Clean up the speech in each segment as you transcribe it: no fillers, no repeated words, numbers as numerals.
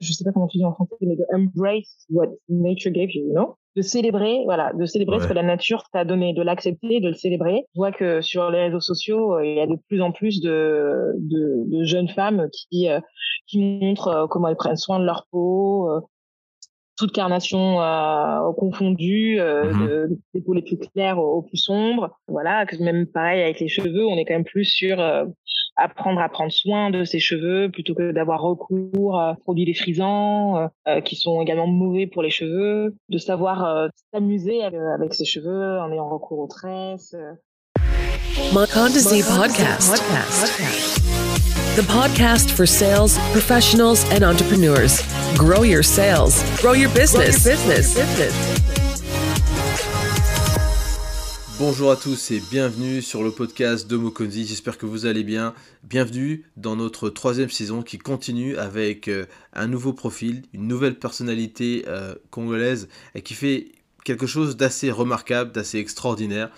je sais pas comment tu dis en français, mais de embrace what nature gave you, you know? De célébrer, voilà, de célébrer ce que la nature t'a donné, de l'accepter, de le célébrer. Je vois que sur les réseaux sociaux, il y a de plus en plus de jeunes femmes qui montrent comment elles prennent soin de leur peau, toute carnation confondue, des peaux les plus claires aux plus sombres. Voilà, même pareil avec les cheveux, on est quand même plus sur apprendre à prendre soin de ses cheveux plutôt que d'avoir recours à produits défrisants qui sont également mauvais pour les cheveux, de savoir s'amuser avec ses cheveux en ayant recours aux tresses. Mokonzi Podcast. The podcast for sales professionals and entrepreneurs. Grow your sales, grow your business. Bonjour à tous et bienvenue sur le podcast de Mokonzi. J'espère que vous allez bien. Bienvenue dans notre troisième saison qui continue avec un nouveau profil, une nouvelle personnalité congolaise et qui fait quelque chose d'assez remarquable, d'assez extraordinaire.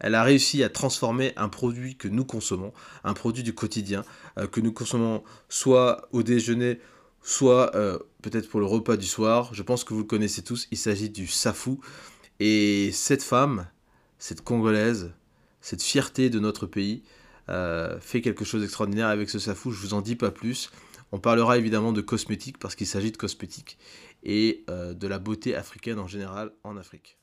Elle a réussi à transformer un produit que nous consommons, un produit du quotidien, que nous consommons soit au déjeuner, soit peut-être pour le repas du soir. Je pense que vous le connaissez tous, il s'agit du safou. Et cette femme, cette Congolaise, cette fierté de notre pays, fait quelque chose d'extraordinaire avec ce safou. Je ne vous en dis pas plus. On parlera évidemment de cosmétiques, parce qu'il s'agit de cosmétiques, et de la beauté africaine en général en Afrique.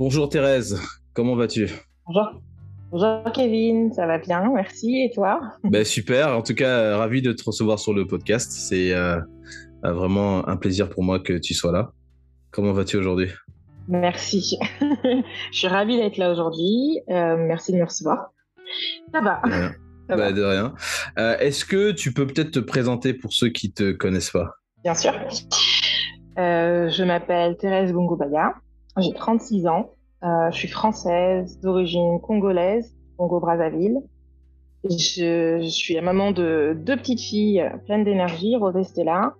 Bonjour Thérèse, comment vas-tu ? Bonjour Kevin, ça va bien, merci, et toi ? Super, en tout cas ravi de te recevoir sur le podcast, c'est vraiment un plaisir pour moi que tu sois là. Comment vas-tu aujourd'hui ? Merci, je suis ravie d'être là aujourd'hui, merci de me recevoir. Ça va. Ça va. De rien. Est-ce que tu peux peut-être te présenter pour ceux qui ne te connaissent pas ? Bien sûr, je m'appelle Thérèse Bungubaya. J'ai 36 ans, je suis française d'origine congolaise, Congo-Brazzaville. Je suis la maman de deux petites filles pleines d'énergie, Rose et Stella.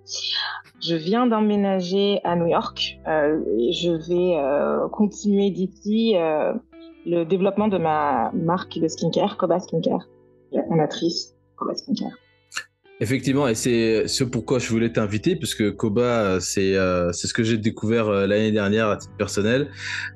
Je viens d'emménager à New York et je vais continuer d'ici le développement de ma marque de skincare, Koba Skincare, la fondatrice Koba Skincare. Effectivement, et c'est ce pourquoi je voulais t'inviter, puisque Koba, c'est ce que j'ai découvert l'année dernière à titre personnel.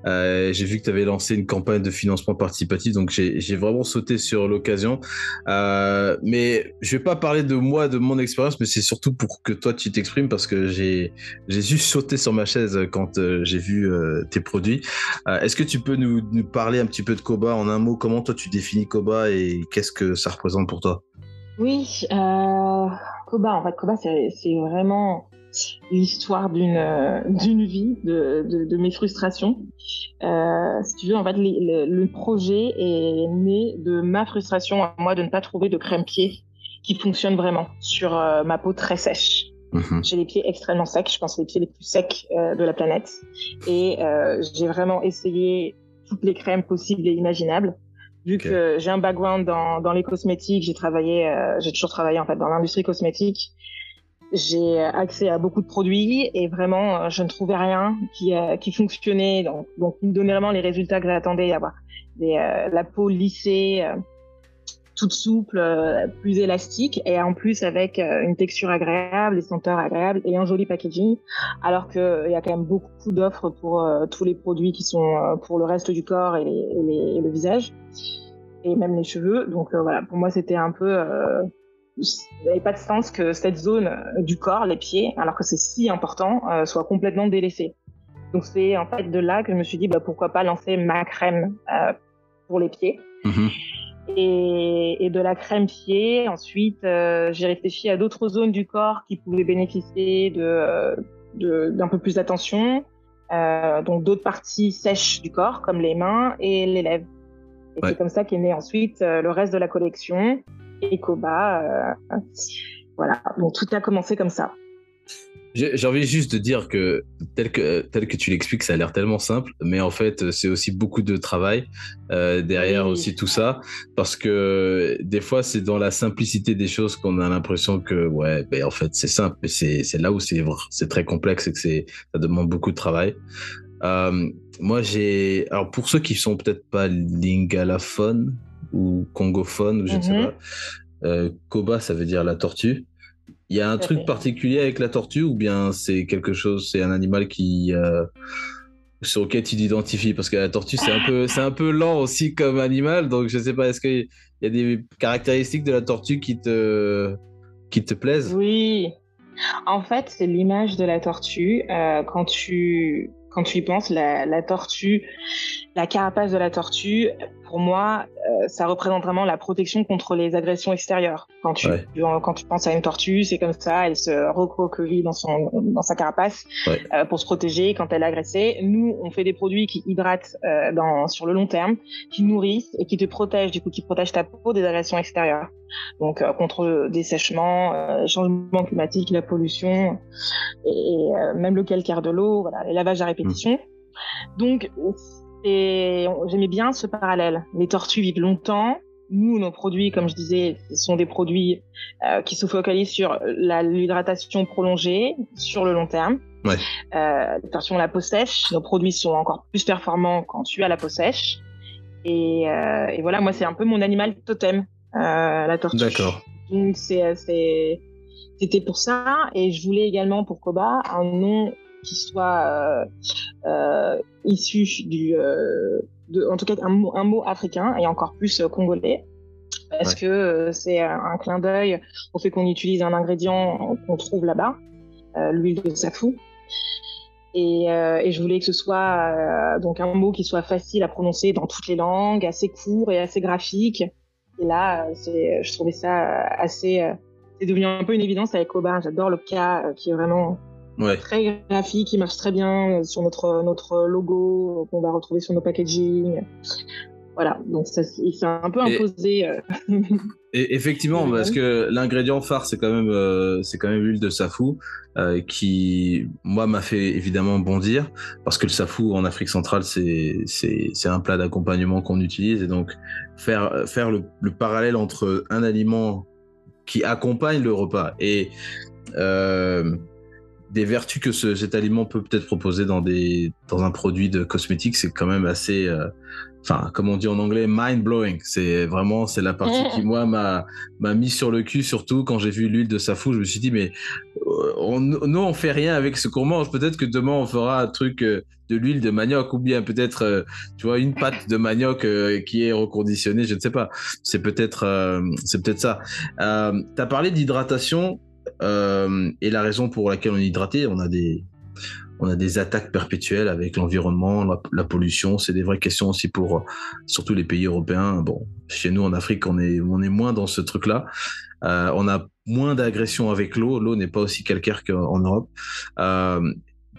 J'ai vu que tu avais lancé une campagne de financement participatif, donc j'ai vraiment sauté sur l'occasion. Mais je vais pas parler de moi, de mon expérience, mais c'est surtout pour que toi tu t'exprimes, parce que j'ai juste sauté sur ma chaise quand j'ai vu tes produits. Est-ce que tu peux nous parler un petit peu de Koba en un mot? Comment toi tu définis Koba et qu'est-ce que ça représente pour toi? Oui, Koba, en fait, Koba, c'est vraiment l'histoire d'une vie, de mes frustrations. Si tu veux, en fait, le projet est né de ma frustration à moi de ne pas trouver de crème pied qui fonctionne vraiment sur ma peau très sèche. Mmh. J'ai les pieds extrêmement secs, je pense les pieds les plus secs de la planète. Et j'ai vraiment essayé toutes les crèmes possibles et imaginables. Vu que j'ai un background dans les cosmétiques, j'ai toujours travaillé en fait dans l'industrie cosmétique. J'ai accès à beaucoup de produits et vraiment je ne trouvais rien qui fonctionnait, donc qui me donnait vraiment les résultats que j'attendais d'avoir. La peau lissée, toute souple, plus élastique, et en plus avec une texture agréable, des senteurs agréables et un joli packaging, alors qu'il y a quand même beaucoup d'offres pour tous les produits qui sont pour le reste du corps et le visage, et même les cheveux. Donc voilà, pour moi c'était un peu... il n'avait pas de sens que cette zone du corps, les pieds, alors que c'est si important, soit complètement délaissée. Donc c'est en fait de là que je me suis dit pourquoi pas lancer ma crème pour les pieds. Mmh. Et de la crème pied. Ensuite, j'ai réfléchi à d'autres zones du corps qui pouvaient bénéficier d'un peu plus d'attention. Donc d'autres parties sèches du corps, comme les mains et les lèvres. Et c'est comme ça qu'est né ensuite le reste de la collection et Koba. Voilà, donc tout a commencé comme ça. J'ai envie juste de dire que tel que tu l'expliques, ça a l'air tellement simple, mais en fait, c'est aussi beaucoup de travail derrière aussi tout ça, parce que des fois, c'est dans la simplicité des choses qu'on a l'impression que en fait, c'est simple, mais c'est là où c'est très complexe et que ça demande beaucoup de travail. Moi, j'ai... Alors, pour ceux qui ne sont peut-être pas lingalophones ou congophones, ou je ne sais pas, Koba, ça veut dire la tortue. Il y a un truc particulier avec la tortue, ou bien c'est quelque chose, c'est un animal qui... sur lequel tu t'identifies, parce que la tortue c'est un peu lent aussi comme animal, donc je sais pas, est-ce qu'il y a des caractéristiques de la tortue qui te plaisent? Oui, en fait c'est l'image de la tortue, quand tu y penses, la tortue, la carapace de la tortue, pour moi, ça représente vraiment la protection contre les agressions extérieures. Quand tu penses à une tortue, c'est comme ça, elle se recroqueville dans sa carapace pour se protéger quand elle est agressée. Nous, on fait des produits qui hydratent sur le long terme, qui nourrissent et qui te protègent, du coup, qui protègent ta peau des agressions extérieures. Donc, contre le dessèchement, changement climatique, la pollution, et même le calcaire de l'eau, voilà, les lavages à répétition. Donc, et j'aimais bien ce parallèle. Les tortues vivent longtemps. Nous, nos produits, comme je disais, sont des produits qui se focalisent sur l'hydratation prolongée sur le long terme. Ouais. Les tortues ont la peau sèche. Nos produits sont encore plus performants quand tu as la peau sèche. Et voilà, moi, c'est un peu mon animal totem, la tortue. D'accord. Donc, c'était pour ça. Et je voulais également, pour Koba, un nom qui soit issu en tout cas un mot africain et encore plus congolais, parce que c'est un clin d'œil au fait qu'on utilise un ingrédient qu'on trouve là-bas, l'huile de safou, et je voulais que ce soit donc un mot qui soit facile à prononcer dans toutes les langues, assez court et assez graphique. Et là, je trouvais ça assez... c'est devenu un peu une évidence avec Koba. J'adore le cas qui est vraiment... Ouais. Très graphique, qui marche très bien sur notre logo qu'on va retrouver sur nos packaging. Voilà, donc ça c'est un peu imposé. Et effectivement, parce que l'ingrédient phare c'est quand même l'huile de safou qui moi m'a fait évidemment bondir, parce que le safou en Afrique centrale c'est un plat d'accompagnement qu'on utilise, et donc faire le parallèle entre un aliment qui accompagne le repas et des vertus que cet aliment peut peut-être proposer dans un produit de cosmétique, c'est quand même assez, comme on dit en anglais, mind blowing. C'est la partie qui moi m'a mis sur le cul, surtout quand j'ai vu l'huile de safou. Je me suis dit, mais nous on fait rien avec ce qu'on mange. Peut-être que demain on fera un truc de l'huile de manioc, ou bien peut-être une pâte de manioc qui est reconditionnée. Je ne sais pas. C'est peut-être ça. T'as parlé d'hydratation. Et la raison pour laquelle on est hydraté, on a des attaques perpétuelles avec l'environnement, la pollution. C'est des vraies questions aussi pour surtout les pays européens. Bon, chez nous en Afrique, on est moins dans ce truc-là. On a moins d'agressions avec l'eau. L'eau n'est pas aussi calcaire qu'en Europe.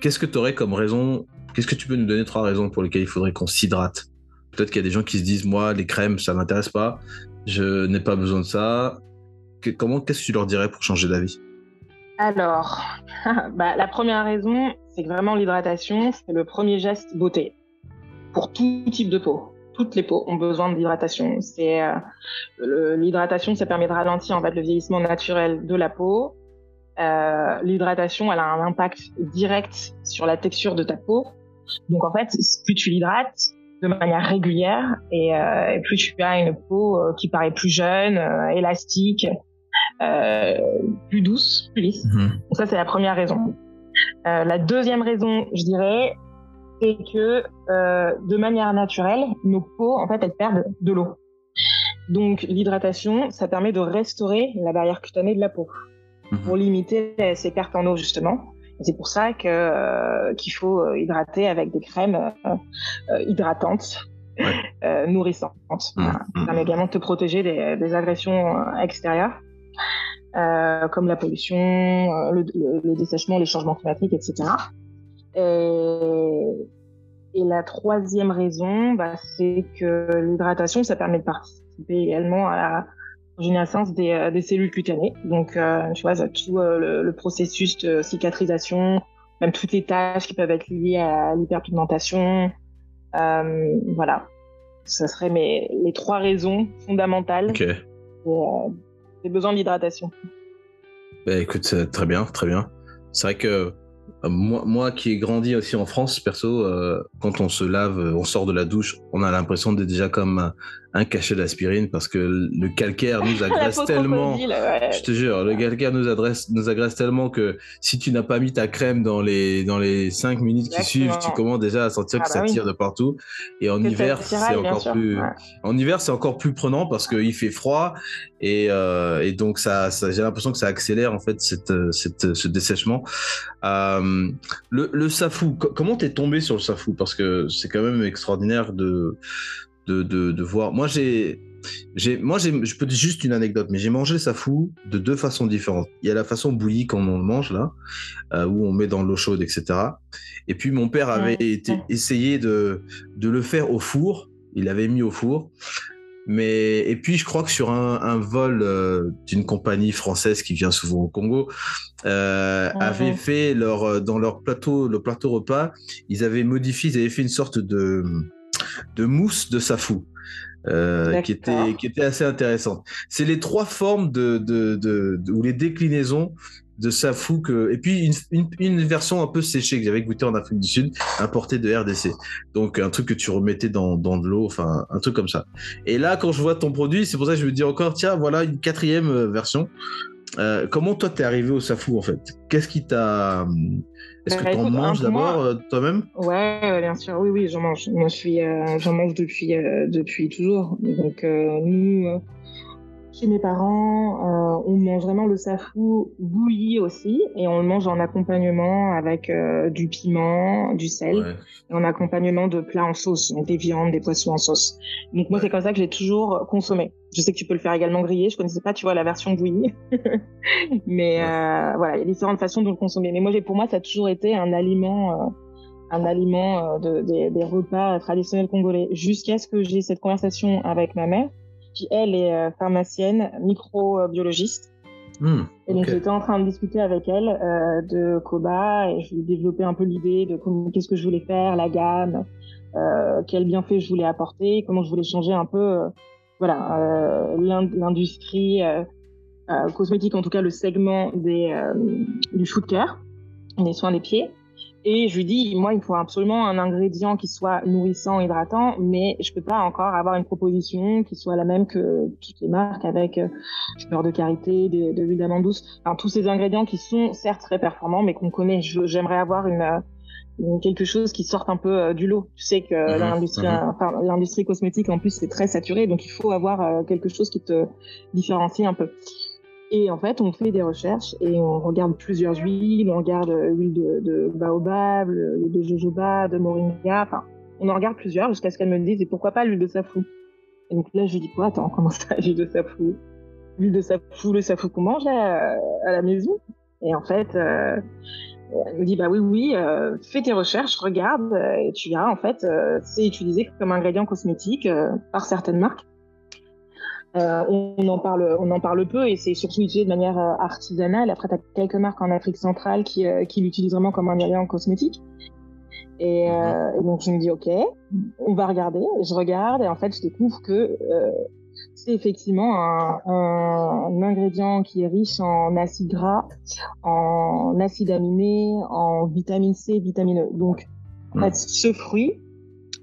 Qu'est-ce que tu aurais comme raison? Qu'est-ce que tu peux nous donner 3 raisons pour lesquelles il faudrait qu'on s'hydrate? Peut-être qu'il y a des gens qui se disent, moi, les crèmes, ça m'intéresse pas. Je n'ai pas besoin de ça. Qu'est-ce que tu leur dirais pour changer d'avis? Alors, la première raison, c'est que vraiment l'hydratation, c'est le premier geste beauté. Pour tout type de peau, toutes les peaux ont besoin d'hydratation. L'hydratation, ça permet de ralentir en fait, le vieillissement naturel de la peau. L'hydratation, elle a un impact direct sur la texture de ta peau. Donc en fait, plus tu l'hydrates de manière régulière, et plus tu as une peau qui paraît plus jeune, élastique, plus douce, plus lisse. Donc ça, c'est la première raison. La deuxième raison, je dirais, c'est que de manière naturelle, nos peaux, en fait, elles perdent de l'eau. Donc l'hydratation, ça permet de restaurer la barrière cutanée de la peau pour limiter ces pertes en eau, justement. C'est pour ça qu'il faut hydrater avec des crèmes hydratantes, nourrissantes. Ça permet également de te protéger des agressions extérieures, comme la pollution, le dessèchement, les changements climatiques, etc. Et la troisième raison, c'est que l'hydratation, ça permet de participer également à la générescence des cellules cutanées. Donc, tu vois, tout le processus de cicatrisation, même toutes les tâches qui peuvent être liées à l'hyperpigmentation. Voilà. Ça serait les 3 raisons fondamentales des besoins d'hydratation. Écoute, très bien, très bien. C'est vrai que Moi qui ai grandi aussi en France, perso, quand on se lave, on sort de la douche, on a l'impression d'être déjà comme un cachet d'aspirine parce que le calcaire nous agresse tellement. Je te jure, le calcaire nous agresse tellement que si tu n'as pas mis ta crème dans les 5 minutes qui suivent, tu commences déjà à sentir que ça tire de partout. Et en hiver, en hiver, c'est encore plus prenant parce qu'il fait froid et donc ça, j'ai l'impression que ça accélère en fait ce dessèchement. Le safou, comment t'es tombé sur le safou? Parce que c'est quand même extraordinaire de voir. Moi, je peux dire juste une anecdote, mais j'ai mangé le safou de deux façons différentes. Il y a la façon bouillie quand on le mange, là, où on met dans l'eau chaude, etc. Et puis, mon père avait essayé de le faire au four. Il l'avait mis au four. Et puis, je crois que sur un vol d'une compagnie française qui vient souvent au Congo, avait fait dans leur plateau, le plateau repas, ils avaient fait une sorte de mousse de safou qui était assez intéressante. C'est les trois formes ou les déclinaisons de safou et puis une version un peu séchée que j'avais goûtée en Afrique du Sud, importée de RDC. Donc un truc que tu remettais dans de l'eau, enfin un truc comme ça. Et là, quand je vois ton produit, c'est pour ça que je me dis encore, tiens, voilà une quatrième version. Comment toi t'es arrivé au safou en fait? Qu'est-ce qui t'a... Est-ce que t'en manges d'abord toi-même? Ouais, bien sûr, oui, j'en mange. Moi, j'en mange depuis toujours. Donc nous, chez mes parents, on mange vraiment le safou bouilli aussi, et on le mange en accompagnement avec du piment, du sel, et en accompagnement de plats en sauce, donc des viandes, des poissons en sauce. Donc moi, c'est comme ça que j'ai toujours consommé. Je sais que tu peux le faire également griller. Je connaissais pas, tu vois, la version bouillie. Mais voilà, il y a différentes façons de le consommer. Mais moi, pour moi, ça a toujours été un aliment des repas traditionnels congolais. Jusqu'à ce que j'ai cette conversation avec ma mère, qui elle est pharmacienne, microbiologiste. Et donc j'étais en train de discuter avec elle de Koba, et je lui développais un peu l'idée de qu'est-ce que je voulais faire, la gamme, quel bienfait je voulais apporter, comment je voulais changer un peu... l'industrie cosmétique, en tout cas le segment du foot care, des soins des pieds. Et je lui dis, moi, il me faut absolument un ingrédient qui soit nourrissant, hydratant, mais je peux pas encore avoir une proposition qui soit la même que toutes les marques avec du beurre de karité, de l'huile d'amande douce, enfin, tous ces ingrédients qui sont certes très performants, mais qu'on connaît. J'aimerais avoir quelque chose qui sorte un peu du lot. Tu sais que l'industrie cosmétique, en plus, c'est très saturé, donc il faut avoir quelque chose qui te différencie un peu. Et en fait, on fait des recherches et on regarde plusieurs huiles, on regarde l'huile de baobab, l'huile de jojoba, de moringa, enfin, on en regarde plusieurs jusqu'à ce qu'elle me dise, et pourquoi pas l'huile de safou? Et donc là, je lui dis, quoi, attends, comment ça, l'huile de safou? L'huile de safou, le safou qu'on mange là, à la maison? Et en fait... elle me dit, bah oui, fais tes recherches, regarde, et tu verras, en fait, c'est utilisé comme ingrédient cosmétique par certaines marques. On en parle peu, et c'est surtout utilisé de manière artisanale. Après, tu as quelques marques en Afrique centrale qui l'utilisent vraiment comme ingrédient cosmétique. Et donc, je me dis, ok, on va regarder. Je regarde, et en fait, je découvre que c'est effectivement un ingrédient qui est riche en acides gras, en acides aminés, en vitamine C, vitamine E. Donc, en fait, ce fruit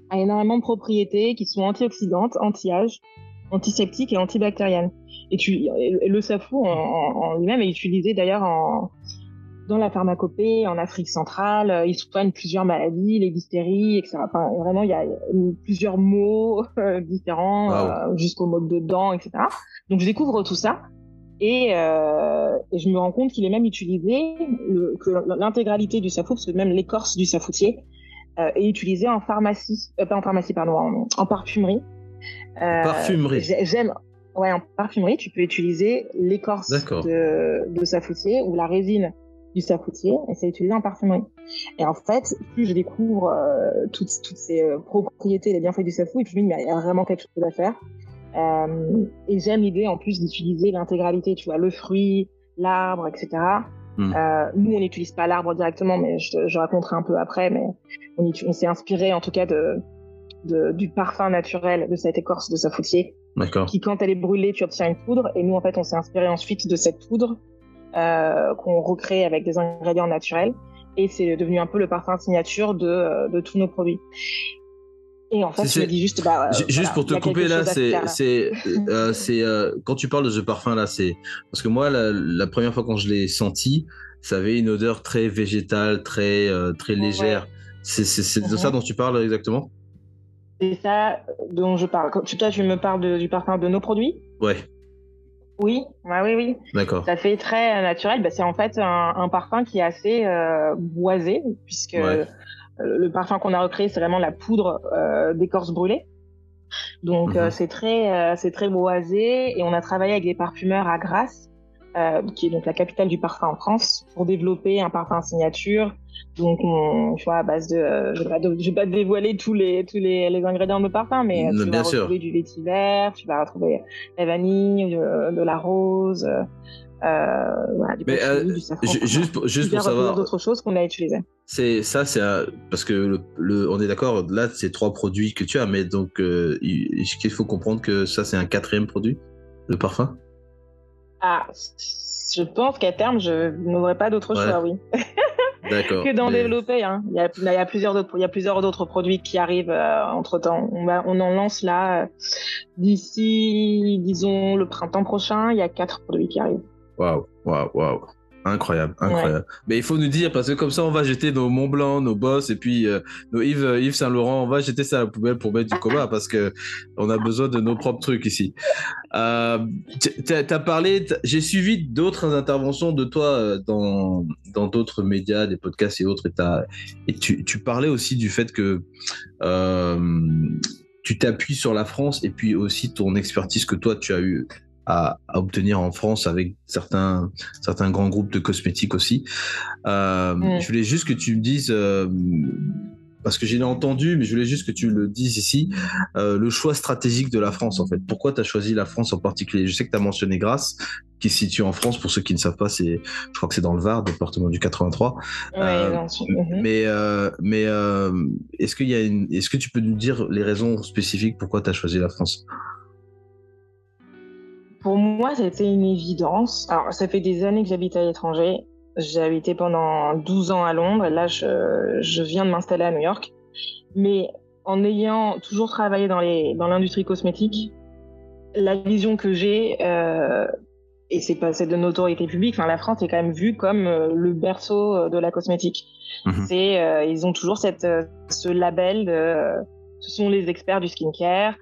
a énormément de propriétés qui sont antioxydantes, anti-âge, antiseptiques et antibactériennes. Et le safou en lui-même est utilisé d'ailleurs dans la pharmacopée, en Afrique centrale. Il soigne plusieurs maladies, les dystéries, etc. Enfin, vraiment, il y a plusieurs mots différents, jusqu'au mot de dents, etc. Donc, je découvre tout ça et je me rends compte qu'il est même utilisé, que l'intégralité du safou, parce que même l'écorce du safoutier est utilisée en parfumerie. Parfumerie. J'aime... Ouais, en parfumerie, tu peux utiliser l'écorce de safoutier ou la résine du safoutier, et c'est utilisé en parfumerie. Et en fait, plus je découvre toutes ces propriétés, les bienfaits du safou, et plus je me dis, mais il y a vraiment quelque chose à faire. Et j'aime l'idée, en plus, d'utiliser l'intégralité, tu vois, le fruit, l'arbre, etc. Nous, on n'utilise pas l'arbre directement, mais je raconterai un peu après, mais on s'est inspiré, en tout cas, du parfum naturel de cette écorce de safoutier, qui, quand elle est brûlée, tu obtiens une poudre, et nous, en fait, on s'est inspiré ensuite de cette poudre qu'on recrée avec des ingrédients naturels, Et c'est devenu un peu le parfum signature de tous nos produits. Et en fait, je me dis juste... juste pour te couper là, c'est quand tu parles de ce parfum là, c'est... Parce que moi, la première fois quand je l'ai senti, ça avait une odeur très végétale, très légère. Ouais. C'est de ça dont tu parles exactement ? C'est ça dont je parle. Toi, tu me parles du parfum de nos produits ? Ouais. Oui, bah oui. D'accord. Ça fait très naturel. Bah, c'est en fait un parfum qui est assez boisé, puisque le parfum qu'on a recréé, c'est vraiment la poudre d'écorce brûlée. Donc, c'est très boisé. Et on a travaillé avec des parfumeurs à Grasse, qui est donc la capitale du parfum en France, pour développer un parfum signature. Donc, tu vois, à base de... je vais pas te dévoiler tous les ingrédients de parfum, mais tu vas retrouver du vétiver, tu vas retrouver la vanille, de la rose, du patchouli, du safran. Juste pour savoir... d'autres choses qu'on a utilisées. C'est ça, parce que on est d'accord, là, c'est 3 produits que tu as, mais donc, est-ce qu'il faut comprendre que ça, c'est un 4e produit, le parfum ? Ah, je pense qu'à terme, je n'aurai pas d'autre choix, oui. D'accord. Que d'en développer. Hein. Il y a plusieurs d'autres produits qui arrivent entre-temps. On en lance là, d'ici, disons, le printemps prochain, il y a 4 produits qui arrivent. Waouh. Incroyable. Ouais. Mais il faut nous dire, parce que comme ça, on va jeter nos Montblanc, nos Boss, et puis nos Yves Saint-Laurent, on va jeter ça à la poubelle pour mettre du Koba, parce qu'on a besoin de nos propres trucs ici. T'as parlé, j'ai suivi d'autres interventions de toi dans d'autres médias, des podcasts et autres, et tu parlais aussi du fait que tu t'appuies sur la France, et puis aussi ton expertise que toi, tu as eue à obtenir en France avec certains grands groupes de cosmétiques aussi. Je voulais juste que tu me dises, parce que j'ai entendu, mais je voulais juste que tu le dises ici, le choix stratégique de la France en fait. Pourquoi tu as choisi la France en particulier ? Je sais que tu as mentionné Grasse, qui se situe en France, pour ceux qui ne savent pas, je crois que c'est dans le Var, département du 83. Mais est-ce que tu peux nous dire les raisons spécifiques pourquoi tu as choisi la France ? Pour moi, c'était une évidence. Alors, ça fait des années que j'habite à l'étranger. J'ai habité pendant 12 ans à Londres. Et là, je viens de m'installer à New York. Mais en ayant toujours travaillé dans l'industrie cosmétique, la vision que j'ai, et c'est passé de notoriété publique, la France est quand même vue comme le berceau de la cosmétique. Mmh. Ils ont toujours ce label ce sont les experts du skincare.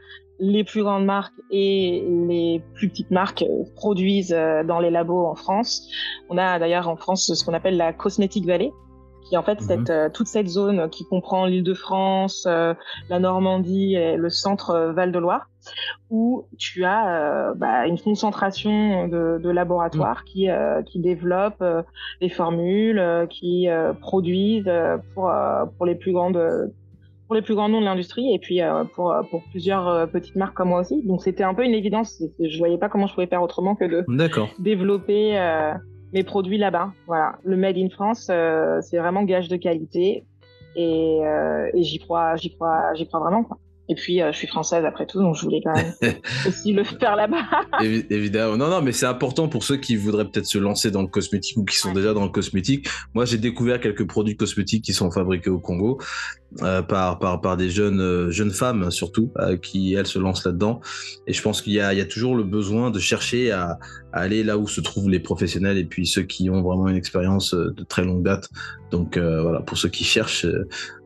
Les plus grandes marques et les plus petites marques produisent dans les labos en France. On a d'ailleurs en France ce qu'on appelle la Cosmetic Valley, qui est en fait toute cette zone qui comprend l'Île-de-France, la Normandie et le centre Val-de-Loire, où tu as une concentration de laboratoires qui développent des formules, qui produisent pour les plus grands noms de l'industrie et puis pour plusieurs petites marques comme moi aussi. Donc, c'était un peu une évidence. Je voyais pas comment je pouvais faire autrement que de développer mes produits là-bas. Voilà. Le Made in France, c'est vraiment gage de qualité et j'y crois vraiment, quoi. Et puis, je suis française après tout, donc je voulais quand même aussi le faire là-bas. Évidemment. Non, mais c'est important pour ceux qui voudraient peut-être se lancer dans le cosmétique ou qui sont déjà dans le cosmétique. Moi, j'ai découvert quelques produits cosmétiques qui sont fabriqués au Congo par des jeunes femmes, surtout, qui, elles, se lancent là-dedans. Et je pense qu'il y a toujours le besoin de chercher à aller là où se trouvent les professionnels et puis ceux qui ont vraiment une expérience de très longue date. Donc, pour ceux qui cherchent...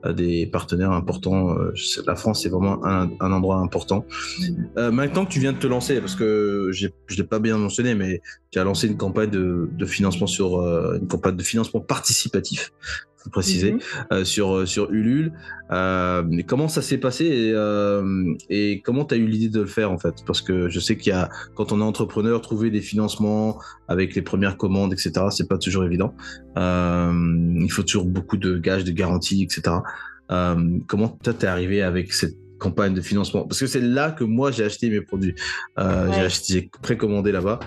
des partenaires importants. La France, c'est vraiment un endroit important. Maintenant que tu viens de te lancer, parce que je l'ai pas bien mentionné, mais tu as lancé une campagne de financement une campagne de financement participatif, faut préciser, sur Ulule. Mais comment ça s'est passé et comment tu as eu l'idée de le faire en fait ? Parce que je sais qu'il y a, quand on est entrepreneur, trouver des financements avec les premières commandes, etc., c'est pas toujours évident. Il faut toujours beaucoup de gages, de garanties, etc. Comment toi t'es arrivé avec cette campagne de financement ? Parce que c'est là que moi j'ai acheté mes produits, j'ai précommandé là-bas.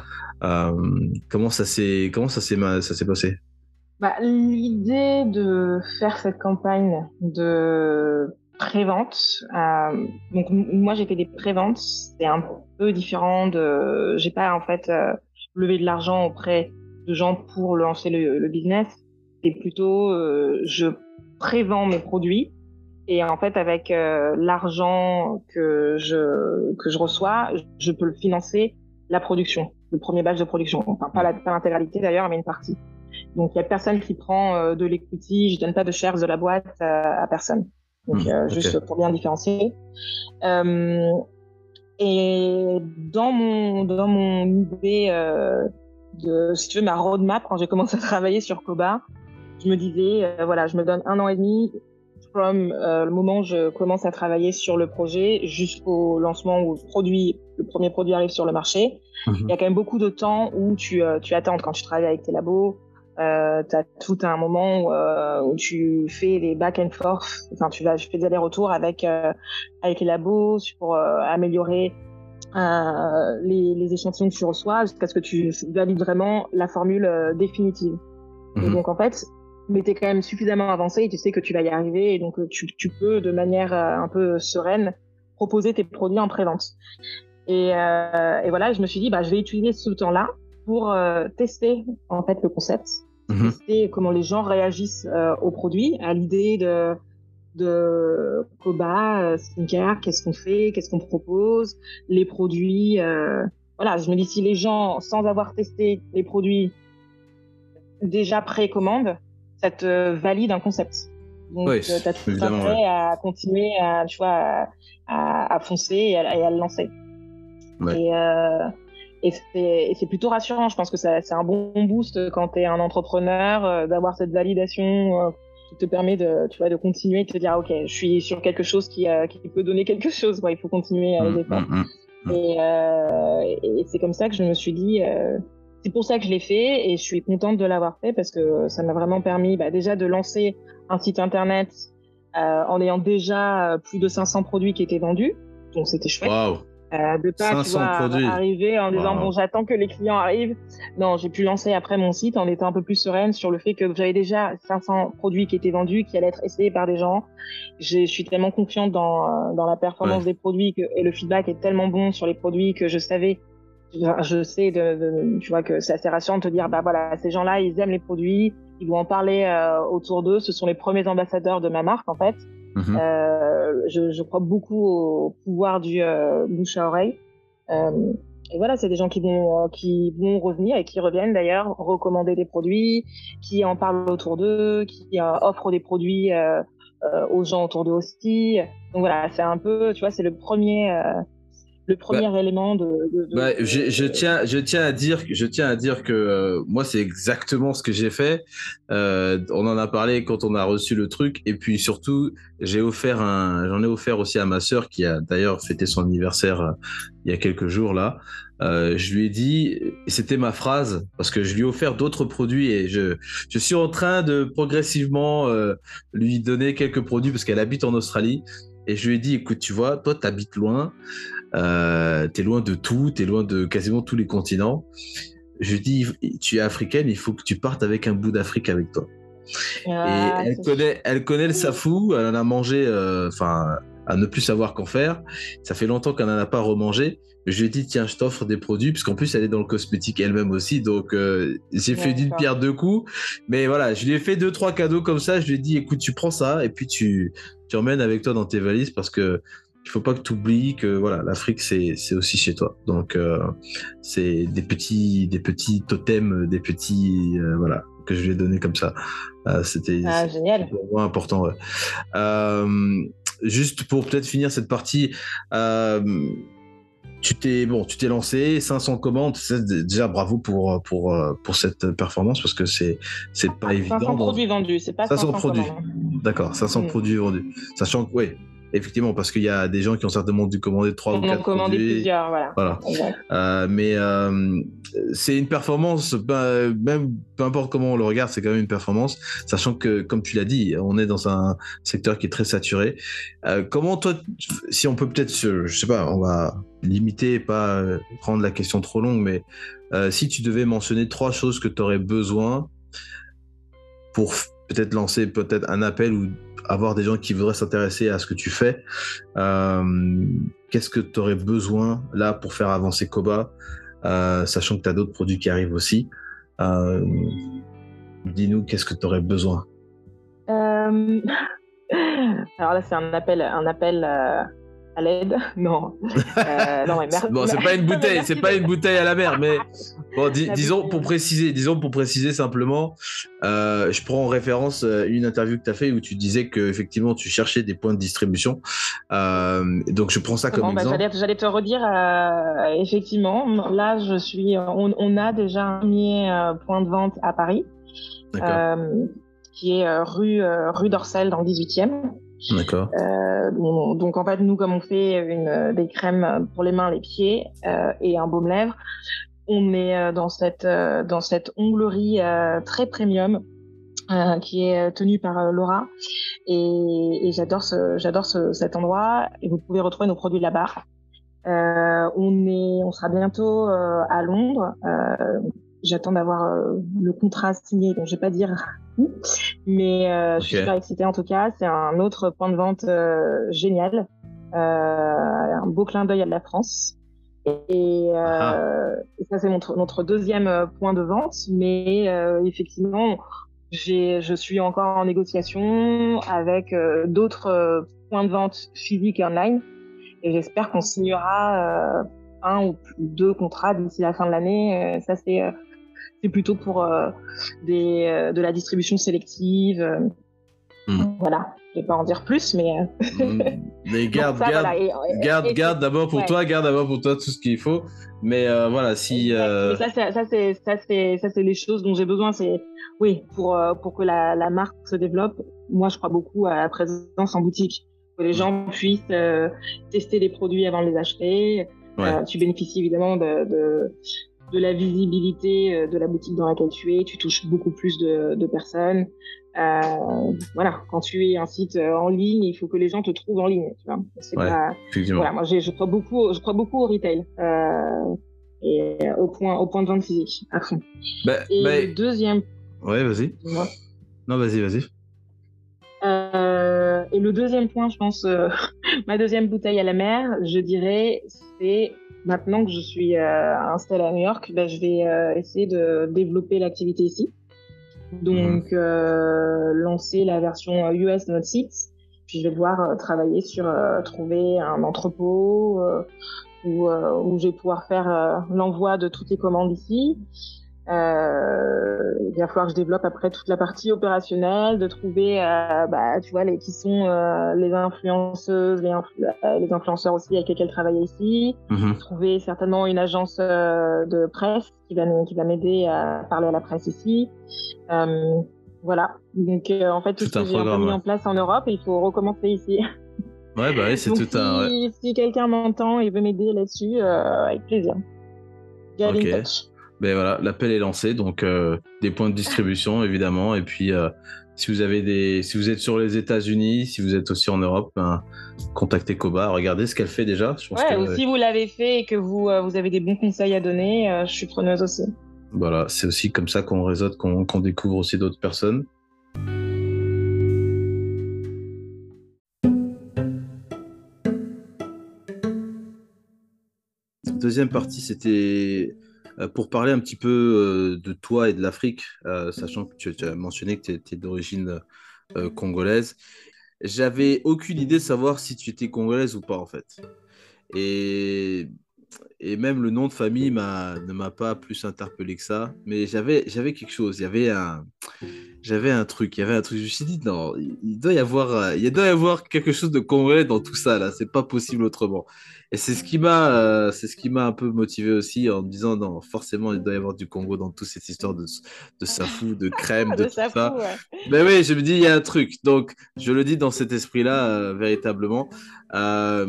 Comment ça s'est passé ? L'idée de faire cette campagne de pré-vente, donc moi j'ai fait des pré-ventes, c'est un peu différent de, j'ai pas en fait levé de l'argent auprès de gens pour lancer le business. C'est plutôt, je prévends mes produits et en fait avec l'argent que je reçois, je peux le financer la production, le premier batch de production. Enfin, pas l'intégralité d'ailleurs, mais une partie. Donc il n'y a personne qui prend de l'equity, je ne donne pas de shares de la boîte à personne. Donc juste pour bien différencier. Et dans mon idée de, si tu veux, ma roadmap, quand j'ai commencé à travailler sur Koba, je me disais, voilà, je me donne 1 an et demi from le moment où je commence à travailler sur le projet jusqu'au lancement où le premier produit arrive sur le marché. Il y a quand même beaucoup de temps où tu attends quand tu travailles avec tes labos. T'as tout un moment où tu fais des back and forth, enfin tu fais des allers-retours avec les labos pour améliorer les échantillons que tu reçois jusqu'à ce que tu valides vraiment la formule définitive. Et donc en fait, mais t'es quand même suffisamment avancé et tu sais que tu vas y arriver et donc tu peux de manière un peu sereine proposer tes produits en pré-vente. Et voilà, je me suis dit je vais utiliser ce temps-là pour tester en fait le concept, tester comment les gens réagissent aux produits, à l'idée de Koba Skincare, qu'est-ce qu'on fait, qu'est-ce qu'on propose, les produits. Voilà, je me dis si les gens, sans avoir testé les produits, déjà précommandent, ça te valide un concept. Donc oui, t'as tout intérêt à continuer à, tu vois, à foncer et à le lancer. Ouais. Et c'est plutôt rassurant. Je pense que c'est un bon boost quand tu es un entrepreneur, d'avoir cette validation qui te permet de continuer et de te dire ok, je suis sur quelque chose qui peut donner quelque chose. Ouais, il faut continuer à les faire. Et c'est comme ça que je me suis dit, c'est pour ça que je l'ai fait et je suis contente de l'avoir fait parce que ça m'a vraiment permis déjà de lancer un site internet en ayant déjà plus de 500 produits qui étaient vendus. Donc c'était chouette. Wow. De pas tu vois, arriver en disant bon, j'attends que les clients arrivent. Non, j'ai pu lancer après mon site en étant un peu plus sereine sur le fait que j'avais déjà 500 produits qui étaient vendus, qui allaient être essayés par des gens. Je suis tellement confiante dans la performance des produits et le feedback est tellement bon sur les produits que je sais tu vois que c'est assez rassurant de te dire voilà, ces gens-là, ils aiment les produits, ils vont en parler autour d'eux, ce sont les premiers ambassadeurs de ma marque en fait. Je crois beaucoup au pouvoir du bouche à oreille. Et voilà, c'est des gens qui vont revenir et qui reviennent d'ailleurs recommander des produits, qui en parlent autour d'eux, qui offrent des produits aux gens autour d'eux aussi. Donc voilà, c'est un peu, tu vois, c'est le premier élément de je tiens à dire que moi c'est exactement ce que j'ai fait. On en a parlé quand on a reçu le truc et puis surtout j'en ai offert aussi à ma sœur qui a d'ailleurs fêté son anniversaire il y a quelques jours là. Je lui ai dit, c'était ma phrase parce que je lui ai offert d'autres produits et je suis en train de progressivement lui donner quelques produits parce qu'elle habite en Australie et je lui ai dit écoute, tu vois, toi t'habites loin. T'es loin de tout, t'es loin de quasiment tous les continents. Je dis, tu es africaine, il faut que tu partes avec un bout d'Afrique avec toi. Ah, et elle connaît le safou, elle en a mangé, à ne plus savoir qu'en faire. Ça fait longtemps qu'elle n'en a pas remangé. Je lui ai dit, tiens, je t'offre des produits, parce qu'en plus, elle est dans le cosmétique elle-même aussi. Donc, j'ai fait d'une pierre deux coups. Mais voilà, je lui ai fait 2-3 cadeaux comme ça. Je lui ai dit, écoute, tu prends ça et puis tu emmènes avec toi dans tes valises parce que il ne faut pas que tu oublies que voilà, l'Afrique, c'est aussi chez toi. Donc, c'est des petits totems, des petits... voilà, que je lui ai donné comme ça. C'était génial. Vraiment important. Ouais. Juste pour peut-être finir cette partie... Tu t'es lancé, 500 commandes, déjà bravo pour cette performance parce que c'est pas évident. 500 produits vendus, c'est pas 500 produits. D'accord, 500 produits vendus. Sachant que oui, effectivement, parce qu'il y a des gens qui ont certainement dû commander 3 ou 4 produits. On en commandé plusieurs, voilà. Mais c'est une performance, même peu importe comment on le regarde, c'est quand même une performance, sachant que, comme tu l'as dit, on est dans un secteur qui est très saturé. Comment toi, si on peut peut-être, je sais pas, on va limiter, pas rendre la question trop longue, mais si tu devais mentionner 3 choses que tu aurais besoin pour peut-être lancer peut-être un appel ou avoir des gens qui voudraient s'intéresser à ce que tu fais, qu'est-ce que tu aurais besoin là pour faire avancer Koba, sachant que tu as d'autres produits qui arrivent aussi, Dis-nous, qu'est-ce que tu aurais besoin? Alors là, c'est un appel à l'aide. Non. Non mais merci. Bon, c'est pas une bouteille à la mer, mais bon, disons pour préciser simplement, je prends en référence une interview que tu as fait où tu disais que effectivement tu cherchais des points de distribution. Donc je prends ça comme exemple. J'allais te redire effectivement. Là, on a déjà un premier point de vente à Paris. Qui est rue d'Orsel dans le 18e. D'accord. Donc en fait, nous, comme on fait des crèmes pour les mains, les pieds et un baume lèvres, on est dans cette onglerie très premium qui est tenue par Laura. Et j'adore cet endroit. Et vous pouvez retrouver nos produits de la barre. On sera bientôt à Londres. J'attends d'avoir le contrat signé, donc je ne vais pas dire où, mais je suis super excitée en tout cas. C'est un autre point de vente génial, un beau clin d'œil à la France. Et ça, c'est notre deuxième point de vente, mais effectivement, je suis encore en négociation avec d'autres points de vente physiques et online, et j'espère qu'on signera un ou deux contrats d'ici la fin de l'année. Ça, c'est plutôt pour de la distribution sélective. Voilà, je ne vais pas en dire plus, mais... Mais garde d'abord pour toi tout ce qu'il faut. Mais voilà, si... Ça, c'est les choses dont j'ai besoin. C'est, oui, pour que la marque se développe, moi, je crois beaucoup à la présence en boutique, que les gens puissent tester les produits avant de les acheter. Ouais. Tu bénéficies évidemment de la visibilité de la boutique dans laquelle tu es, tu touches beaucoup plus de personnes. Voilà, quand tu es un site en ligne, il faut que les gens te trouvent en ligne. Tu vois. Moi, je crois beaucoup au retail et au point de vente physique. Après. Le deuxième. Ouais, vas-y. Ouais. Non, vas-y. Et le deuxième point, je pense, ma deuxième bouteille à la mer, je dirais, c'est maintenant que je suis installée à New York, je vais essayer de développer l'activité ici. Donc, lancer la version US de notre site. Puis, je vais devoir travailler sur trouver un entrepôt où je vais pouvoir faire l'envoi de toutes les commandes ici. Il va falloir que je développe après toute la partie opérationnelle, de trouver tu vois, qui sont les influenceuses, les influenceurs aussi avec lesquels travailler ici, trouver certainement une agence de presse qui va m'aider à parler à la presse ici. Voilà, donc en fait tout ce que j'ai mis en place en Europe, il faut recommencer ici. Ouais, c'est donc, tout un... Ouais. Si quelqu'un m'entend et veut m'aider là-dessus, avec plaisir. Get in touch. Ben voilà, l'appel est lancé, donc des points de distribution évidemment, et puis si vous êtes sur les États-Unis, si vous êtes aussi en Europe, contactez Koba, regardez ce qu'elle fait déjà. Ou si vous l'avez fait et que vous avez des bons conseils à donner, je suis preneuse aussi. Voilà, c'est aussi comme ça qu'on réseaute, qu'on découvre aussi d'autres personnes. Deuxième partie, c'était... Pour parler un petit peu de toi et de l'Afrique, sachant que tu as mentionné que tu étais d'origine congolaise, j'avais aucune idée de savoir si tu étais congolaise ou pas en fait. Et même le nom de famille ne m'a pas plus interpellé que ça, mais j'avais quelque chose, j'avais un truc, je me suis dit non, il doit y avoir quelque chose de congolais dans tout ça là, c'est pas possible autrement. Et c'est ce qui m'a un peu motivé aussi en me disant non, forcément il doit y avoir du Congo dans toute cette histoire de safou, de crème, de tout safou, ça. Ouais. Mais oui, je me dis il y a un truc, donc je le dis dans cet esprit là véritablement. Toi,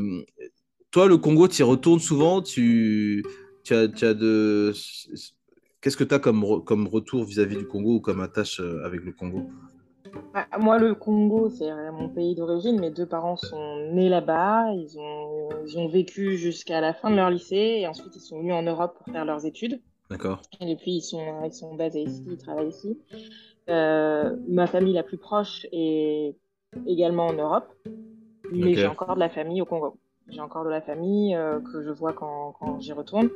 le Congo, tu y retournes souvent. Qu'est-ce que tu as comme retour vis-à-vis du Congo ou comme attache avec le Congo? Moi, le Congo, c'est mon pays d'origine. Mes deux parents sont nés là-bas. Ils ont vécu jusqu'à la fin de leur lycée. Et ensuite, ils sont venus en Europe pour faire leurs études. D'accord. Et depuis, ils sont basés ici, ils travaillent ici. Ma famille la plus proche est également en Europe. Mais j'ai encore de la famille au Congo. J'ai encore de la famille que je vois quand j'y retourne.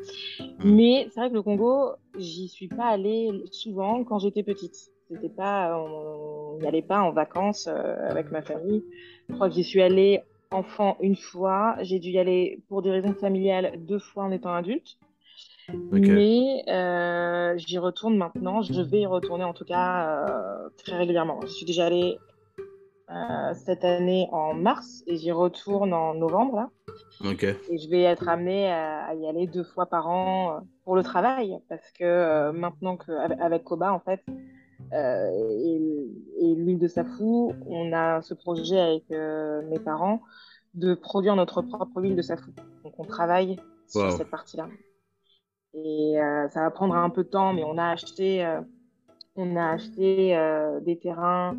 Mais c'est vrai que le Congo, j'y suis pas allée souvent quand j'étais petite. C'était pas, on n'allait pas en vacances avec ma famille. Je crois que j'y suis allée enfant une fois. J'ai dû y aller pour des raisons familiales 2 fois en étant adulte. Okay. Mais j'y retourne maintenant. Je vais y retourner en tout cas très régulièrement. Je suis déjà allée cette année en mars et j'y retourne en novembre là. Okay. Et je vais être amenée à y aller 2 fois par an pour le travail parce que maintenant qu'avec Koba en fait et l'huile de safou, on a ce projet avec mes parents de produire notre propre huile de safou. Donc on travaille sur cette partie-là. Et ça va prendre un peu de temps, mais on a acheté des terrains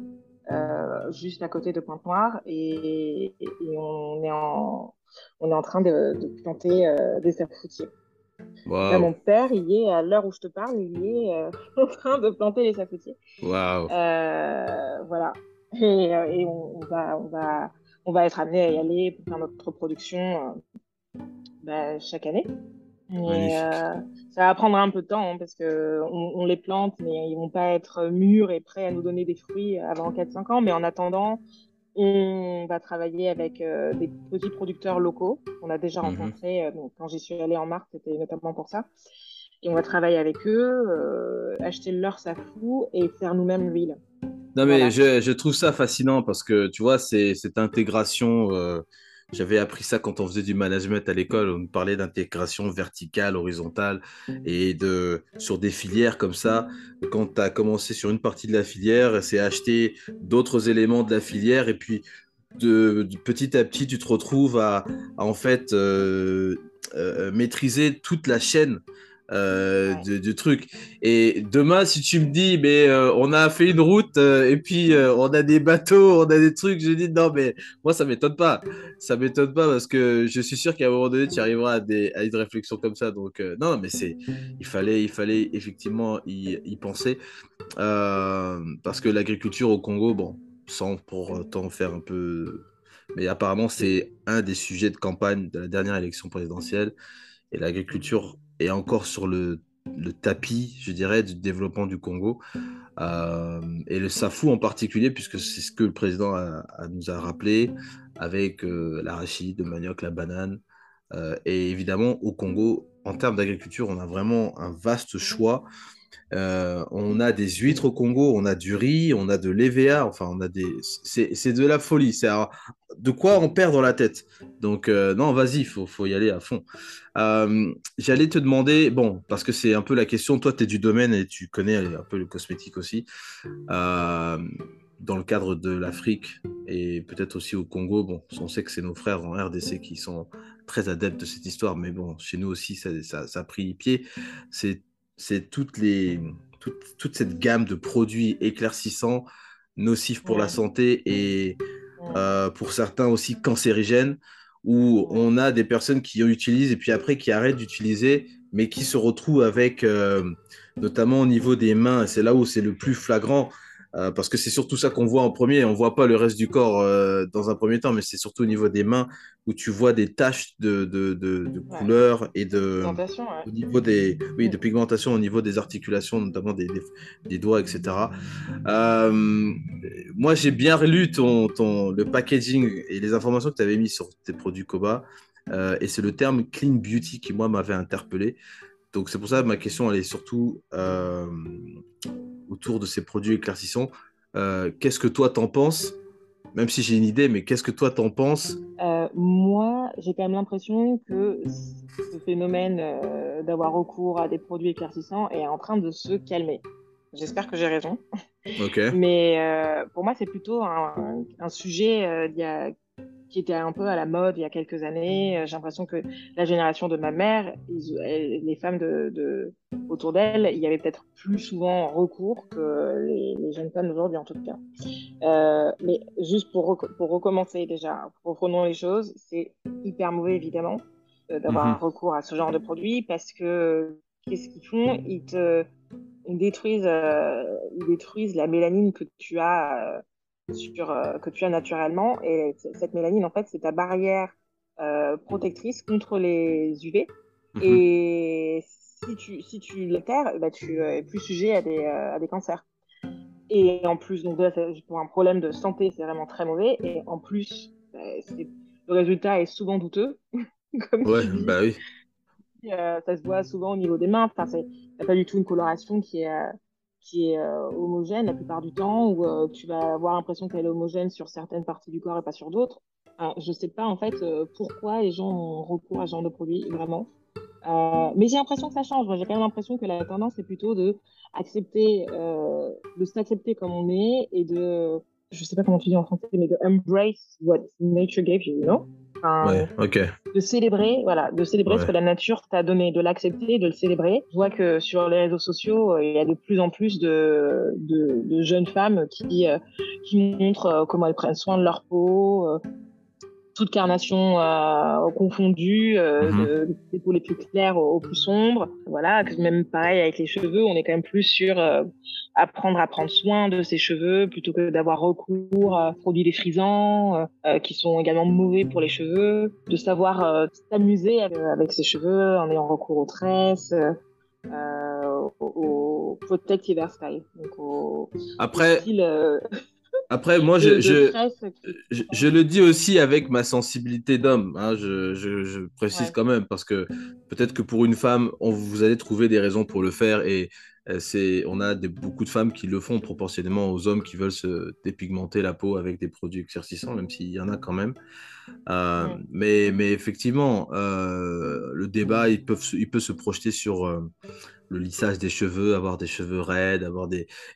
juste à côté de Pointe-Noire et on est en train de planter des safoutiers. Wow. Là, mon père, il est à l'heure où je te parle, il est en train de planter les safoutiers. Wow. Voilà. Et on va être amené à y aller pour faire notre production chaque année. Mais ça va prendre un peu de temps hein, parce qu'on les plante, mais ils vont pas être mûrs et prêts à nous donner des fruits avant 4-5 ans. Mais en attendant, on va travailler avec des petits producteurs locaux qu'on a déjà rencontrés. Donc, quand j'y suis allée en mars, c'était notamment pour ça. Et on va travailler avec eux, acheter leur safou et faire nous-mêmes l'huile. Non, mais voilà. Je trouve ça fascinant parce que tu vois, c'est cette intégration. J'avais appris ça quand on faisait du management à l'école. On parlait d'intégration verticale, horizontale et sur des filières comme ça. Quand tu as commencé sur une partie de la filière, c'est acheter d'autres éléments de la filière. Et puis, petit à petit, tu te retrouves à en fait, maîtriser toute la chaîne du truc. Et demain, si tu me dis, mais on a fait une route et puis on a des bateaux, on a des trucs, je dis non, mais moi ça m'étonne pas. Ça m'étonne pas parce que je suis sûr qu'à un moment donné, tu arriveras à une réflexion comme ça. Donc non, mais il fallait effectivement y penser parce que l'agriculture au Congo, bon, sans pour autant faire un peu, mais apparemment c'est un des sujets de campagne de la dernière élection présidentielle et l'agriculture. Et encore sur le tapis, je dirais, du développement du Congo et le safou en particulier, puisque c'est ce que le président nous a rappelé avec l'arachide, le manioc, la banane. Et évidemment, au Congo, en termes d'agriculture, on a vraiment un vaste choix. On a des huîtres au Congo, on a du riz, on a de l'EVA, enfin, on a des. C'est de la folie, c'est de quoi on perd dans la tête. Donc, non, vas-y, il faut y aller à fond. J'allais te demander, bon, parce que c'est un peu la question, toi, tu es du domaine et tu connais un peu le cosmétique aussi, dans le cadre de l'Afrique et peut-être aussi au Congo. Bon, on sait que c'est nos frères en RDC qui sont très adeptes de cette histoire, mais bon, chez nous aussi, ça a pris pied. C'est toute cette gamme de produits éclaircissants, nocifs pour la santé et pour certains aussi cancérigènes, où on a des personnes qui utilisent et puis après qui arrêtent d'utiliser, mais qui se retrouvent avec, notamment au niveau des mains, c'est là où c'est le plus flagrant, parce que c'est surtout ça qu'on voit en premier, on ne voit pas le reste du corps dans un premier temps, mais c'est surtout au niveau des mains où tu vois des taches de couleur et de pigmentation, au niveau de pigmentation au niveau des articulations, notamment des doigts, etc. Moi, j'ai bien relu le packaging et les informations que tu avais mis sur tes produits Koba, et c'est le terme clean beauty qui, moi, m'avait interpellé. Donc, c'est pour ça que ma question, elle est surtout autour de ces produits éclaircissants. Qu'est-ce que toi, t'en penses ? Même si j'ai une idée, mais qu'est-ce que toi, t'en penses ? Moi, j'ai quand même l'impression que ce phénomène d'avoir recours à des produits éclaircissants est en train de se calmer. J'espère que j'ai raison. Okay. Mais pour moi, c'est plutôt un sujet qui était un peu à la mode il y a quelques années. J'ai l'impression que la génération de ma mère, les femmes autour d'elle, il y avait peut-être plus souvent recours que les jeunes femmes aujourd'hui en tout cas. Mais juste pour recommencer déjà, reprenons les choses, c'est hyper mauvais évidemment d'avoir recours à ce genre de produits parce que qu'est-ce qu'ils font ? Ils détruisent la mélanine que tu as que tu as naturellement, et cette mélanine en fait c'est ta barrière protectrice contre les UV, et si tu l'altères, bah, tu es plus sujet à des cancers. Et en plus, donc là, pour un problème de santé, c'est vraiment très mauvais. Et en plus, le résultat est souvent douteux. Comme ouais, bah oui. Ça se voit souvent au niveau des mains. Enfin, il n'y a pas du tout une coloration qui est homogène la plupart du temps, ou tu vas avoir l'impression qu'elle est homogène sur certaines parties du corps et pas sur d'autres. Je ne sais pas en fait pourquoi les gens ont recours à ce genre de produit, vraiment. Mais j'ai l'impression que ça change. J'ai quand même l'impression que la tendance est plutôt de s'accepter comme on est et de, je sais pas comment tu dis en français, mais de embrace what nature gave you, you know? Ouais, ok. De célébrer, voilà, de célébrer ce que la nature t'a donné, de l'accepter, de le célébrer. Je vois que sur les réseaux sociaux, il y a de plus en plus de jeunes femmes qui montrent comment elles prennent soin de leur peau, toute carnation confondue, des peaux les plus claires aux plus sombres. Voilà, même pareil avec les cheveux, on est quand même plus sur apprendre à prendre soin de ses cheveux plutôt que d'avoir recours à produits défrisants qui sont également mauvais pour les cheveux, de savoir s'amuser avec ses cheveux en ayant recours aux tresses, au protective hairstyle. Donc au style, Après, moi, je le dis aussi avec ma sensibilité d'homme, hein, je précise quand même, parce que peut-être que pour une femme, vous allez trouver des raisons pour le faire, et on a beaucoup de femmes qui le font proportionnellement aux hommes qui veulent se dépigmenter la peau avec des produits éclaircissants, même s'il y en a quand même. Mais effectivement, le débat, il peut se projeter sur... le lissage des cheveux, avoir des cheveux raides,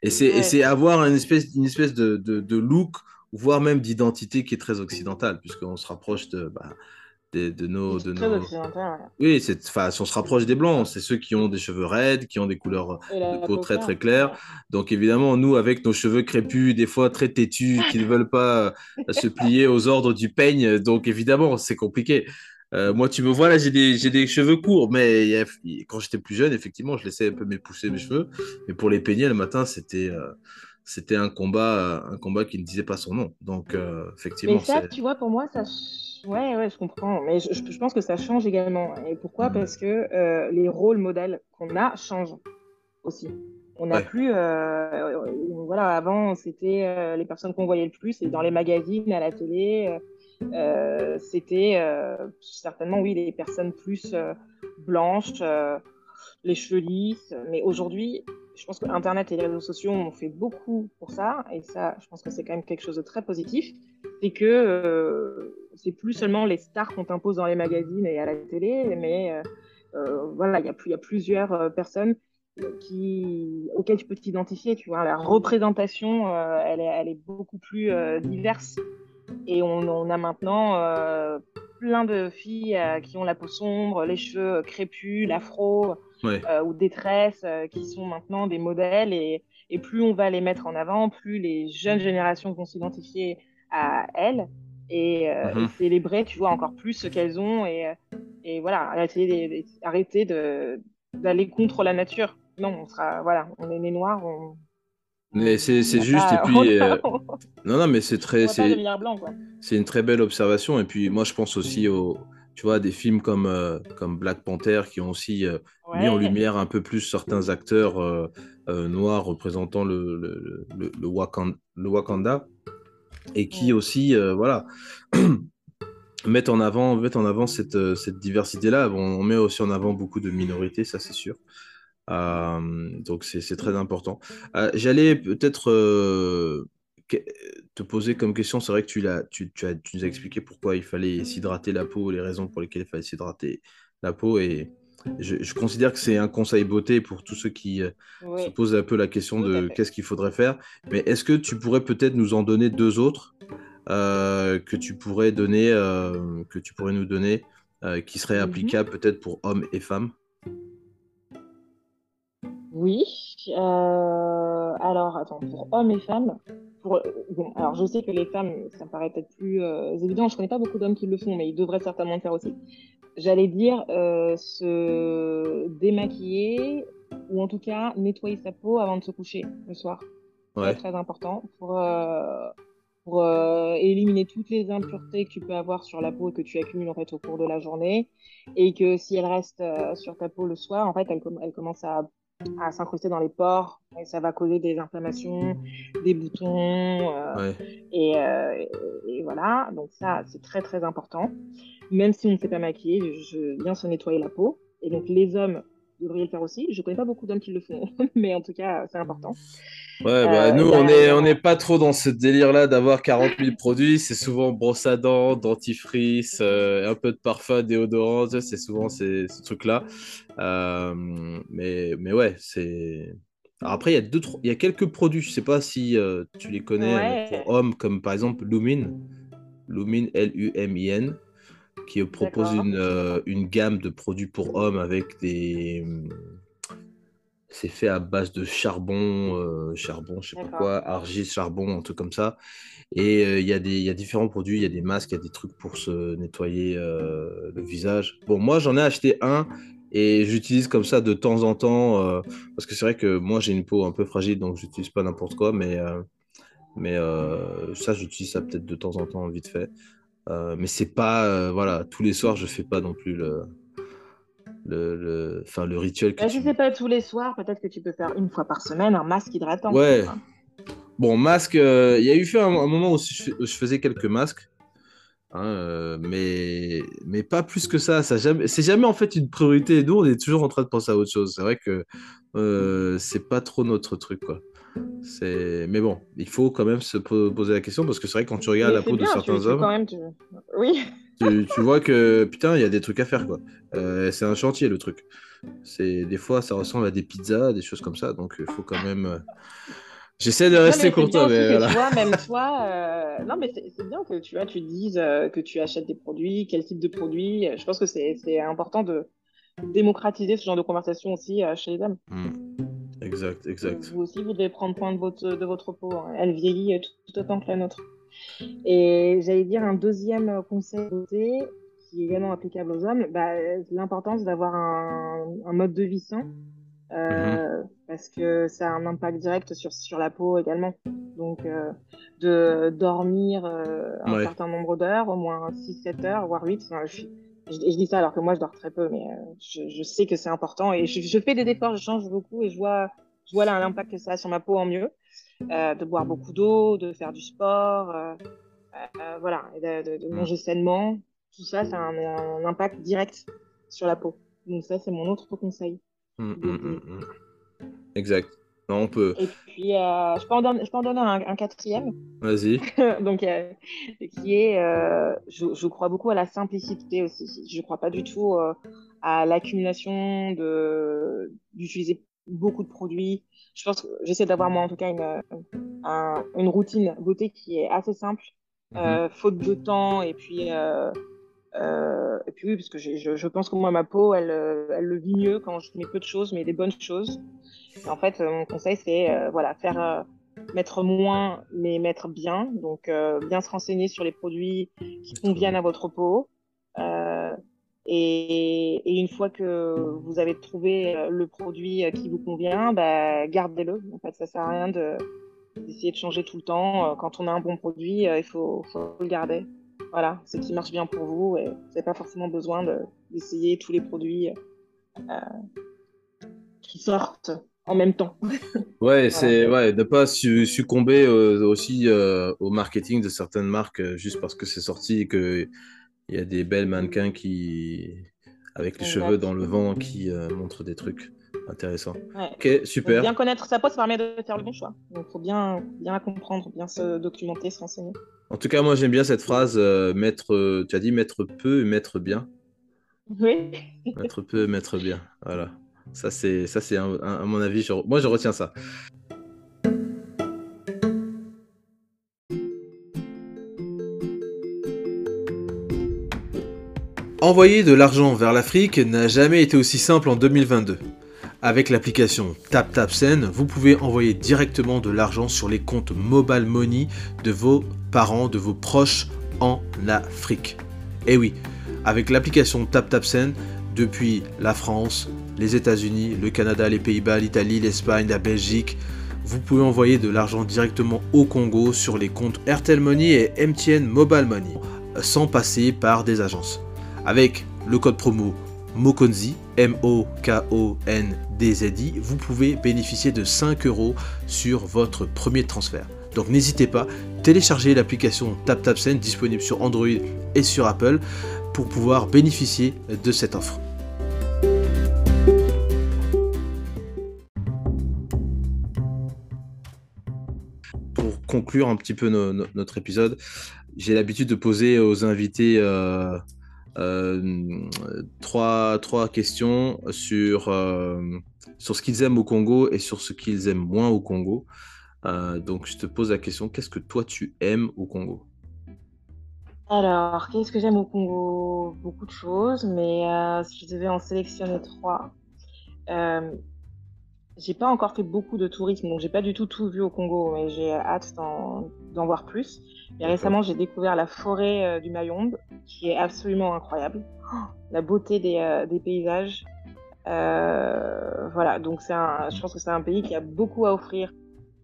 et c'est avoir une espèce de look, voire même d'identité qui est très occidentale, puisqu'on se rapproche de nos occidentale. Oui, on se rapproche des blancs, c'est ceux qui ont des cheveux raides, qui ont des couleurs de peau très très claires. Donc évidemment, nous avec nos cheveux crépus, des fois très têtus, qui ne veulent pas se plier aux ordres du peigne, donc évidemment, c'est compliqué. Moi, tu me vois là, j'ai des cheveux courts, mais quand j'étais plus jeune, effectivement, je laissais un peu pousser mes cheveux. Mais pour les peigner le matin, c'était un combat qui ne disait pas son nom. Donc, effectivement. Mais ça, tu vois, pour moi, ça. Ouais, je comprends. Mais je pense que ça change également. Et pourquoi ? Parce que les rôles modèles qu'on a changent aussi. On n'a plus. Voilà, avant, c'était les personnes qu'on voyait le plus, et dans les magazines, à la télé. C'était certainement des personnes plus blanches, les cheveux lisses, mais aujourd'hui je pense que Internet et les réseaux sociaux ont fait beaucoup pour ça, et ça je pense que c'est quand même quelque chose de très positif. C'est que c'est plus seulement les stars qu'on t'impose dans les magazines et à la télé, mais voilà, il y a plusieurs personnes auxquelles tu peux t'identifier, tu vois. La représentation elle est beaucoup plus diverse. Et on a maintenant plein de filles qui ont la peau sombre, les cheveux crépus, l'afro ou des tresses, qui sont maintenant des modèles. Et plus on va les mettre en avant, plus les jeunes générations vont s'identifier à elles et célébrer, tu vois, encore plus ce qu'elles ont. Et voilà, arrêter d'aller contre la nature. Non, on est nés noirs, Mais c'est juste, et puis... Non, mais c'est très... C'est une très belle observation, et puis moi je pense aussi à des films comme Black Panther, qui ont aussi mis en lumière un peu plus certains acteurs noirs représentant le Wakanda, et qui aussi, mettent en avant cette diversité-là. Bon, on met aussi en avant beaucoup de minorités, ça c'est sûr. Donc c'est très important. J'allais peut-être te poser comme question, c'est vrai que tu nous as expliqué pourquoi il fallait s'hydrater la peau, les raisons pour lesquelles il fallait s'hydrater la peau, et je considère que c'est un conseil beauté pour tous ceux qui se posent un peu la question de qu'est-ce qu'il faudrait faire. Mais est-ce que tu pourrais peut-être nous en donner deux autres que tu pourrais nous donner qui seraient applicables peut-être pour hommes et femmes? Oui, alors attends, pour hommes et femmes, alors je sais que les femmes, ça me paraît peut-être plus évident, je connais pas beaucoup d'hommes qui le font, mais ils devraient certainement le faire aussi. J'allais dire se démaquiller, ou en tout cas nettoyer sa peau avant de se coucher le soir. Ouais. C'est très important pour éliminer toutes les impuretés que tu peux avoir sur la peau et que tu accumules en fait au cours de la journée, et que si elles restent sur ta peau le soir, en fait elles commencent à à s'incruster dans les pores, et ça va causer des inflammations, des boutons, et voilà. Donc ça, c'est très très important. Même si on ne s'est pas maquillé, bien se nettoyer la peau. Et donc les hommes devraient le faire aussi. Je ne connais pas beaucoup d'hommes qui le font, mais en tout cas, c'est important. Ouais, bah, nous, on n'est pas trop dans ce délire-là d'avoir 40 000 produits. C'est souvent brosse à dents, dentifrice, un peu de parfum, déodorant. C'est souvent ce truc-là. Mais ouais, c'est... Alors après, il y a quelques produits. Je ne sais pas si tu les connais pour hommes, comme par exemple Lumin. Lumin, L-U-M-I-N, qui propose une gamme de produits pour hommes avec des... C'est fait à base de charbon, je sais pas quoi, argile, charbon, un truc comme ça. Et il y a différents produits, il y a des masques, il y a des trucs pour se nettoyer le visage. Bon, moi, j'en ai acheté un et j'utilise comme ça de temps en temps parce que c'est vrai que moi, j'ai une peau un peu fragile, donc j'utilise pas n'importe quoi, mais ça, j'utilise ça peut-être de temps en temps, vite fait. Mais c'est pas, voilà, tous les soirs, je fais pas non plus le rituel que si c'est pas tous les soirs, peut-être que tu peux faire une fois par semaine un masque hydratant. Ouais. Bon, masque, il y a eu fait un moment où je faisais quelques masques, mais pas plus que ça. C'est jamais en fait une priorité. Nous, on est toujours en train de penser à autre chose. C'est vrai que c'est pas trop notre truc, quoi. Mais bon, il faut quand même se poser la question, parce que c'est vrai, quand tu regardes la peau de certains hommes, quand même, oui. tu vois que, putain, il y a des trucs à faire, quoi. C'est un chantier, le truc. Des fois, ça ressemble à des pizzas, des choses comme ça, donc il faut quand même... J'essaie de rester courtois, mais voilà. Toi, même toi, non, mais c'est bien que tu dises que tu achètes des produits, quel type de produits. Je pense que c'est important de démocratiser ce genre de conversation aussi chez les hommes. Exact. Vous aussi, vous devez prendre soin de votre peau. Elle vieillit tout autant que la nôtre. Et j'allais dire un deuxième conseil beauté qui est également applicable aux hommes, l'importance d'avoir un mode de vie sain, parce que ça a un impact direct sur la peau également. Donc, de dormir un certain nombre d'heures, au moins 6-7 heures, voire 8. Enfin, je dis ça alors que moi, je dors très peu, mais je sais que c'est important. Et je fais des efforts, je change beaucoup et je vois là l'impact que ça a sur ma peau en mieux. De boire beaucoup d'eau, de faire du sport, voilà, et de manger sainement. Tout ça, ça a un impact direct sur la peau. Donc ça, c'est mon autre conseil. Exact. Non, on peut. Et puis, je peux en donner un quatrième. Vas-y. Donc, qui est, je crois beaucoup à la simplicité aussi. Je ne crois pas du tout à l'accumulation d'utiliser beaucoup de produits. Je pense que j'essaie d'avoir, moi, en tout cas, une routine beauté qui est assez simple, faute de temps. Et puis oui, parce que je pense que moi, ma peau, elle le vit mieux quand je mets peu de choses, mais des bonnes choses. Et en fait, mon conseil, c'est mettre moins, mais mettre bien. Donc, bien se renseigner sur les produits qui conviennent à votre peau. Et une fois que vous avez trouvé le produit qui vous convient, gardez-le. En fait, ça sert à rien d'essayer de changer tout le temps. Quand on a un bon produit, il faut le garder. Voilà, c'est ce qui marche bien pour vous. Et vous n'avez pas forcément besoin d'essayer tous les produits qui sortent en même temps. Ouais, c'est de pas succomber aussi au marketing de certaines marques juste parce que c'est sorti et que il y a des belles mannequins qui avec les cheveux dans le vent qui montrent des trucs intéressants. Ouais. OK, super. Donc, bien connaître sa peau, ça permet de faire le bon choix. Donc faut bien la comprendre, bien se documenter, se renseigner. En tout cas, moi j'aime bien cette phrase tu as dit mettre peu et mettre bien. Oui. Mettre peu et mettre bien. Voilà. Ça c'est à mon avis, moi je retiens ça. Envoyer de l'argent vers l'Afrique n'a jamais été aussi simple en 2022. Avec l'application TapTapSend, vous pouvez envoyer directement de l'argent sur les comptes Mobile Money de vos parents, de vos proches en Afrique. Et oui, avec l'application TapTapSend, depuis la France, les États-Unis, le Canada, les Pays-Bas, l'Italie, l'Espagne, la Belgique, vous pouvez envoyer de l'argent directement au Congo sur les comptes Airtel Money et MTN Mobile Money, sans passer par des agences. Avec le code promo Mokonzi, M-O-K-O-N-D-Z-I, vous pouvez bénéficier de 5 € sur votre premier transfert. Donc n'hésitez pas, téléchargez l'application TapTapSend disponible sur Android et sur Apple pour pouvoir bénéficier de cette offre. Pour conclure un petit peu notre épisode, j'ai l'habitude de poser aux invités trois questions sur ce qu'ils aiment au Congo et sur ce qu'ils aiment moins au Congo. Donc je te pose la question, qu'est-ce que toi tu aimes au Congo? Alors, qu'est-ce que j'aime au Congo? Beaucoup de choses, mais si je devais en sélectionner trois, j'ai pas encore fait beaucoup de tourisme, donc j'ai pas du tout vu au Congo, mais j'ai hâte d'en voir plus. Et récemment, j'ai découvert la forêt du Mayombe, qui est absolument incroyable. Oh, la beauté des paysages. Voilà, donc je pense que c'est un pays qui a beaucoup à offrir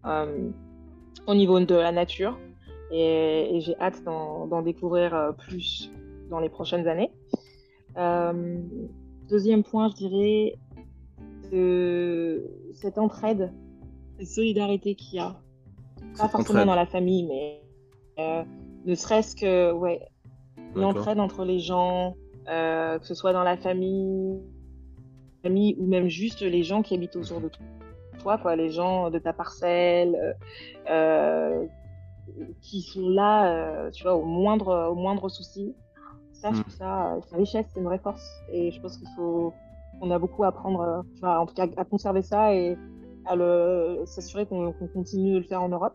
au niveau de la nature. Et j'ai hâte d'en découvrir plus dans les prochaines années. Deuxième point, je dirais... cette entraide, cette solidarité qu'il y a, pas forcément dans la famille, mais ne serait-ce que l'entraide entre les gens, que ce soit dans la famille ou même juste les gens qui habitent autour de toi, quoi, les gens de ta parcelle, qui sont là, tu vois, au moindre souci. Ça, je trouve ça, c'est une richesse, c'est une vraie force, et je pense qu'il faut... On a beaucoup à apprendre, en tout cas à conserver ça et à s'assurer qu'on continue de le faire en Europe,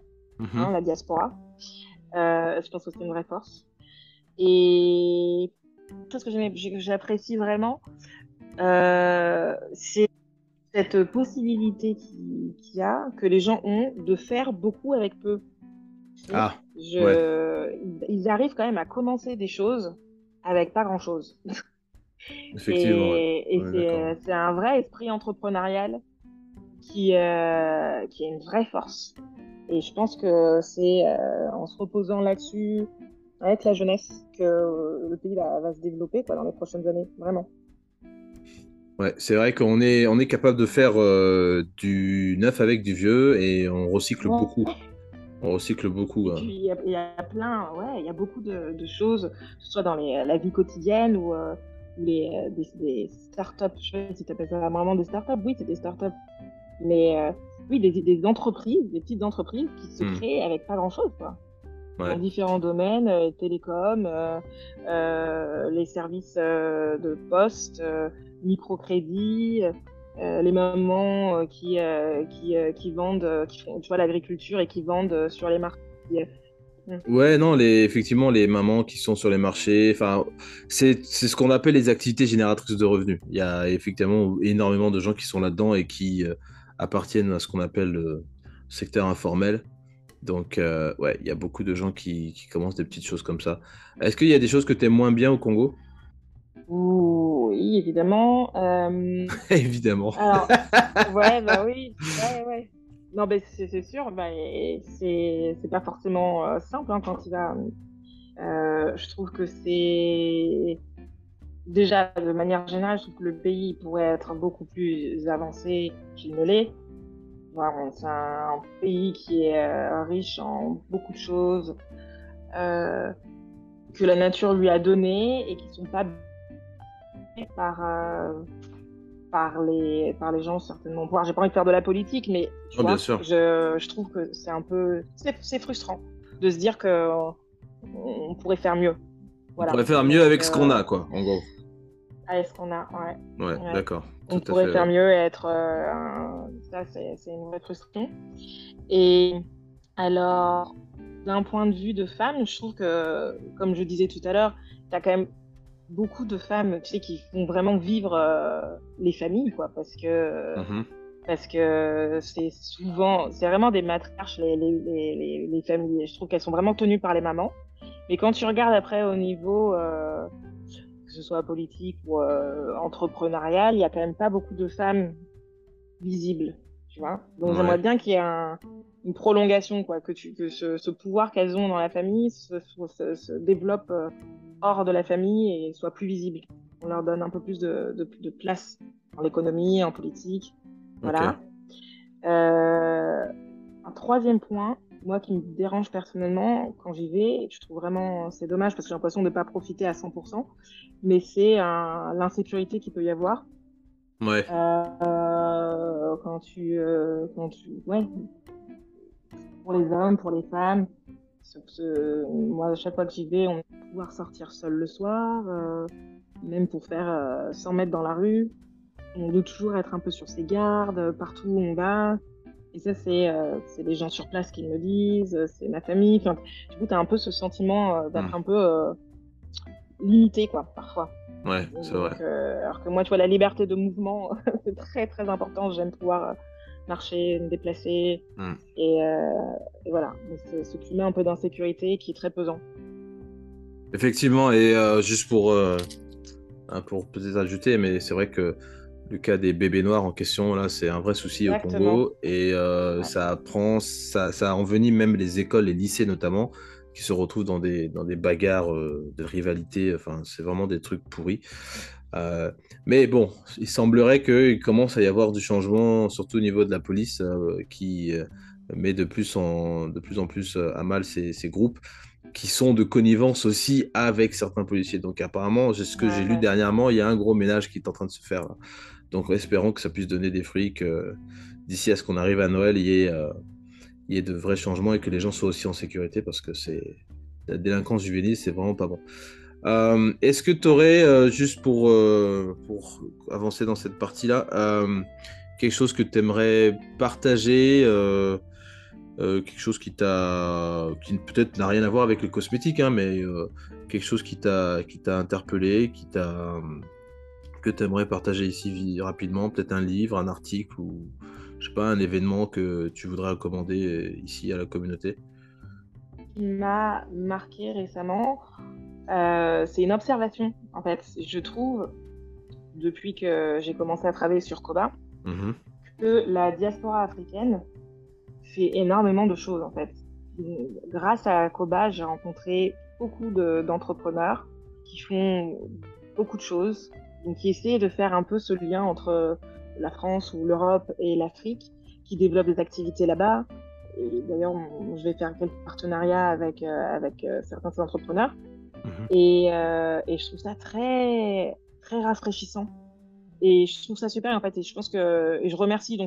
la diaspora. Je pense que c'est une vraie force. Et tout ce que j'apprécie vraiment, c'est cette possibilité qu'il y a, que les gens ont de faire beaucoup avec peu. Ils arrivent quand même à commencer des choses avec pas grand-chose. Effectivement, c'est un vrai esprit entrepreneurial qui est une vraie force. Et je pense que c'est en se reposant là-dessus, avec la jeunesse, que le pays va se développer dans les prochaines années, vraiment. Ouais, c'est vrai qu'on est capable de faire du neuf avec du vieux et on recycle beaucoup. On recycle beaucoup. Il y a beaucoup de choses, que ce soit dans la vie quotidienne ou... des startups, je ne sais pas si tu appelles ça vraiment des startups, oui, c'est des startups, mais des entreprises, des petites entreprises qui se créent avec pas grand-chose, dans différents domaines, télécom, les services de poste, microcrédit, les mamans qui vendent, qui font, l'agriculture et qui vendent sur les marchés. Ouais, non, effectivement, les mamans qui sont sur les marchés, c'est ce qu'on appelle les activités génératrices de revenus. Il y a effectivement énormément de gens qui sont là-dedans et qui appartiennent à ce qu'on appelle le secteur informel. Donc, il y a beaucoup de gens qui commencent des petites choses comme ça. Est-ce qu'il y a des choses que tu aimes moins bien au Congo? Oui, évidemment. Évidemment. Alors, oui. Non, mais c'est sûr, c'est pas forcément simple quand il va. Je trouve que c'est. Déjà, de manière générale, je trouve que le pays pourrait être beaucoup plus avancé qu'il ne l'est. C'est un pays qui est riche en beaucoup de choses que la nature lui a données et qui ne sont pas par les gens, certainement. J'ai pas envie de faire de la politique, mais je trouve que c'est un peu... C'est frustrant de se dire qu'on pourrait faire mieux. Voilà. On pourrait faire mieux avec ce qu'on a, en gros. Avec ce qu'on a, ouais. D'accord. On pourrait faire mieux et être... Ça, c'est une vraie frustration. Et alors, d'un point de vue de femme, je trouve que, comme je disais tout à l'heure, t'as quand même beaucoup de femmes, qui font vraiment vivre les familles, parce que c'est vraiment des matriarches, les familles. Je trouve qu'elles sont vraiment tenues par les mamans. Mais quand tu regardes après au niveau, que ce soit politique ou entrepreneurial, il n'y a quand même pas beaucoup de femmes visibles, tu vois. Donc j'aimerais bien qu'il y ait une prolongation, que ce pouvoir qu'elles ont dans la famille se développe hors de la famille et soit plus visible. on leur donne un peu plus de place en économie, en politique. Voilà. Okay. Un troisième point, moi, qui me dérange personnellement quand j'y vais, et je trouve vraiment c'est dommage parce que j'ai l'impression de ne pas profiter à 100%, mais c'est l'insécurité qu'il peut y avoir. Ouais. Pour les hommes, pour les femmes. Moi, à chaque fois que j'y vais, on va pouvoir sortir seul le soir, même pour faire 100 mètres dans la rue. On doit toujours être un peu sur ses gardes, partout où on va. Et ça, c'est les gens sur place qui me le disent, c'est ma famille. Enfin, du coup, tu as un peu ce sentiment d'être un peu limité, quoi, parfois. Ouais, donc, c'est vrai. Alors que moi, tu vois, la liberté de mouvement, c'est très, très important. J'aime pouvoir marcher, me déplacer. Mm. Et voilà, donc, ce climat un peu d'insécurité qui est très pesant. Effectivement, et juste pour peut-être ajouter, mais c'est vrai que le cas des bébés noirs en question, là, c'est un vrai souci. Exactement. Au Congo. Et ouais. Ça envenime même les écoles, les lycées notamment, qui se retrouvent dans des bagarres de rivalité. Enfin, c'est vraiment des trucs pourris. Mais bon, il semblerait qu'il commence à y avoir du changement, surtout au niveau de la police, qui met de plus en plus à mal ces groupes qui sont de connivence aussi avec certains policiers. Donc apparemment, j'ai lu dernièrement, il y a un gros ménage qui est en train de se faire là. Donc espérons que ça puisse donner des fruits, que d'ici à ce qu'on arrive à Noël, il y ait de vrais changements et que les gens soient aussi en sécurité, parce que la délinquance juvénile, c'est vraiment pas bon. Est-ce que tu aurais, juste pour avancer dans cette partie-là, quelque chose que tu aimerais partager, quelque chose qui peut-être n'a rien à voir avec le cosmétique, hein, mais quelque chose qui t'a interpellé, que tu aimerais partager ici rapidement, peut-être un livre, un article ou je sais pas, un événement que tu voudrais recommander ici à la communauté. Ce qui m'a marqué récemment, c'est une observation en fait. Je trouve, depuis que j'ai commencé à travailler sur Koba, que la diaspora africaine fait énormément de choses en fait. Grâce à Koba, j'ai rencontré beaucoup d'entrepreneurs qui font beaucoup de choses, donc qui essaient de faire un peu ce lien entre la France ou l'Europe et l'Afrique, qui développent des activités là-bas. Et d'ailleurs, je vais faire quelques partenariats avec certains entrepreneurs. Et je trouve ça très, très rafraîchissant. Et je trouve ça super, en fait. Et je pense que... Et je te remercie,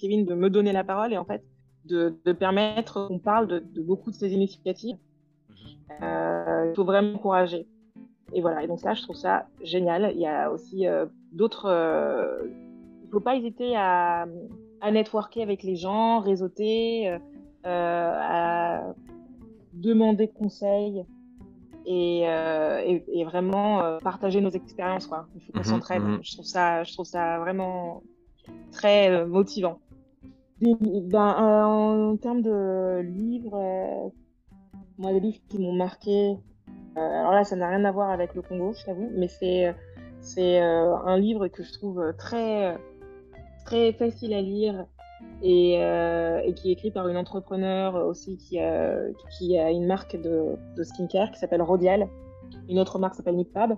Kevin, de me donner la parole et, en fait, de permettre qu'on parle de beaucoup de ces initiatives. Il faut vraiment encourager. Et voilà. Et donc, ça, je trouve ça génial. Il y a aussi d'autres... il ne faut pas hésiter à networker avec les gens, réseauter, à demander conseil. Et vraiment partager nos expériences, quoi. Il faut qu'on s'entraide. Je trouve ça vraiment très motivant. En termes de livres, moi, les livres qui m'ont marqué, alors là, ça n'a rien à voir avec le Congo, je t'avoue, mais c'est un livre que je trouve très, très facile à lire et qui est écrit par une entrepreneure aussi qui a une marque de skincare qui s'appelle Rodial. Une autre marque s'appelle Nip+Fab.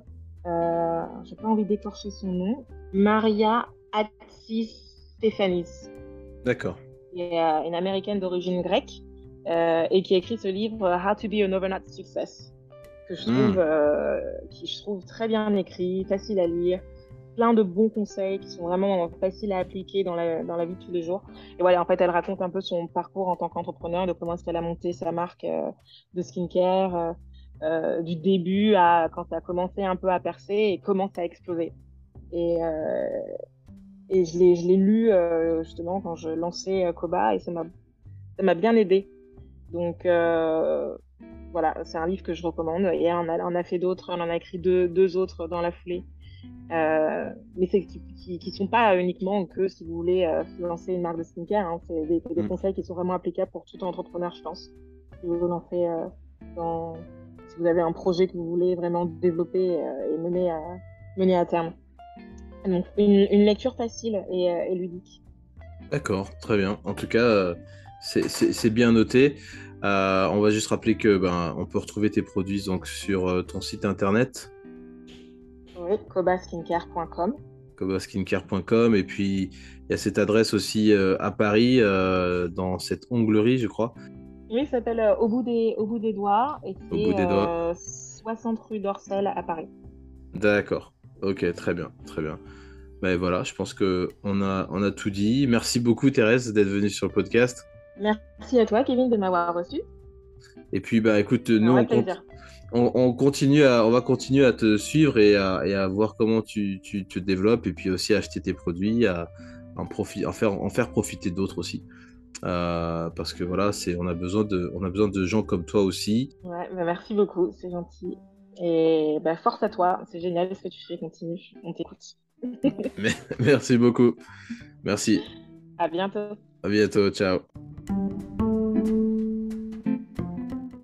J'ai pas envie d'écorcher son nom. Maria Attias Stephania. D'accord. Une américaine d'origine grecque et qui a écrit ce livre How to be an overnight success, que je trouve très bien écrit, facile à lire. Plein de bons conseils qui sont vraiment faciles à appliquer dans la vie de tous les jours. Et voilà, en fait, elle raconte un peu son parcours en tant qu'entrepreneur, de comment est-ce qu'elle a monté sa marque de skincare, du début à quand ça a commencé un peu à percer et comment ça a explosé. Et je l'ai lu justement quand je lançais Koba et ça m'a bien aidée. Donc voilà, c'est un livre que je recommande. Et on a fait d'autres, on en a écrit deux autres dans la foulée. Mais c'est qui sont pas uniquement que si vous voulez lancer une marque de skincare, hein, c'est des conseils qui sont vraiment applicables pour tout entrepreneur, je pense. Si vous lancez si vous avez un projet que vous voulez vraiment développer et mener à terme. Donc une lecture facile et ludique. D'accord, très bien. En tout cas, c'est bien noté. On va juste rappeler que on peut retrouver tes produits donc sur ton site internet. Oui, kobaskincare.com. kobaskincare.com, et puis il y a cette adresse aussi à Paris, dans cette onglerie, je crois. Oui, ça s'appelle Au bout des doigts, et c'est 60 rue d'Orsel à Paris. D'accord, ok, très bien. Ben voilà, je pense qu'on a tout dit. Merci beaucoup Thérèse d'être venue sur le podcast. Merci à toi Kevin de m'avoir reçu. Et puis bah écoute, nous on va continuer à te suivre et à voir comment tu te développes, et puis aussi à acheter tes produits, à en faire profiter d'autres aussi. Parce que voilà, on a besoin de gens comme toi aussi. Ouais, bah merci beaucoup, c'est gentil. Et bah force à toi, c'est génial ce que tu fais, continue, on t'écoute. Merci beaucoup. Merci. À bientôt. À bientôt, ciao.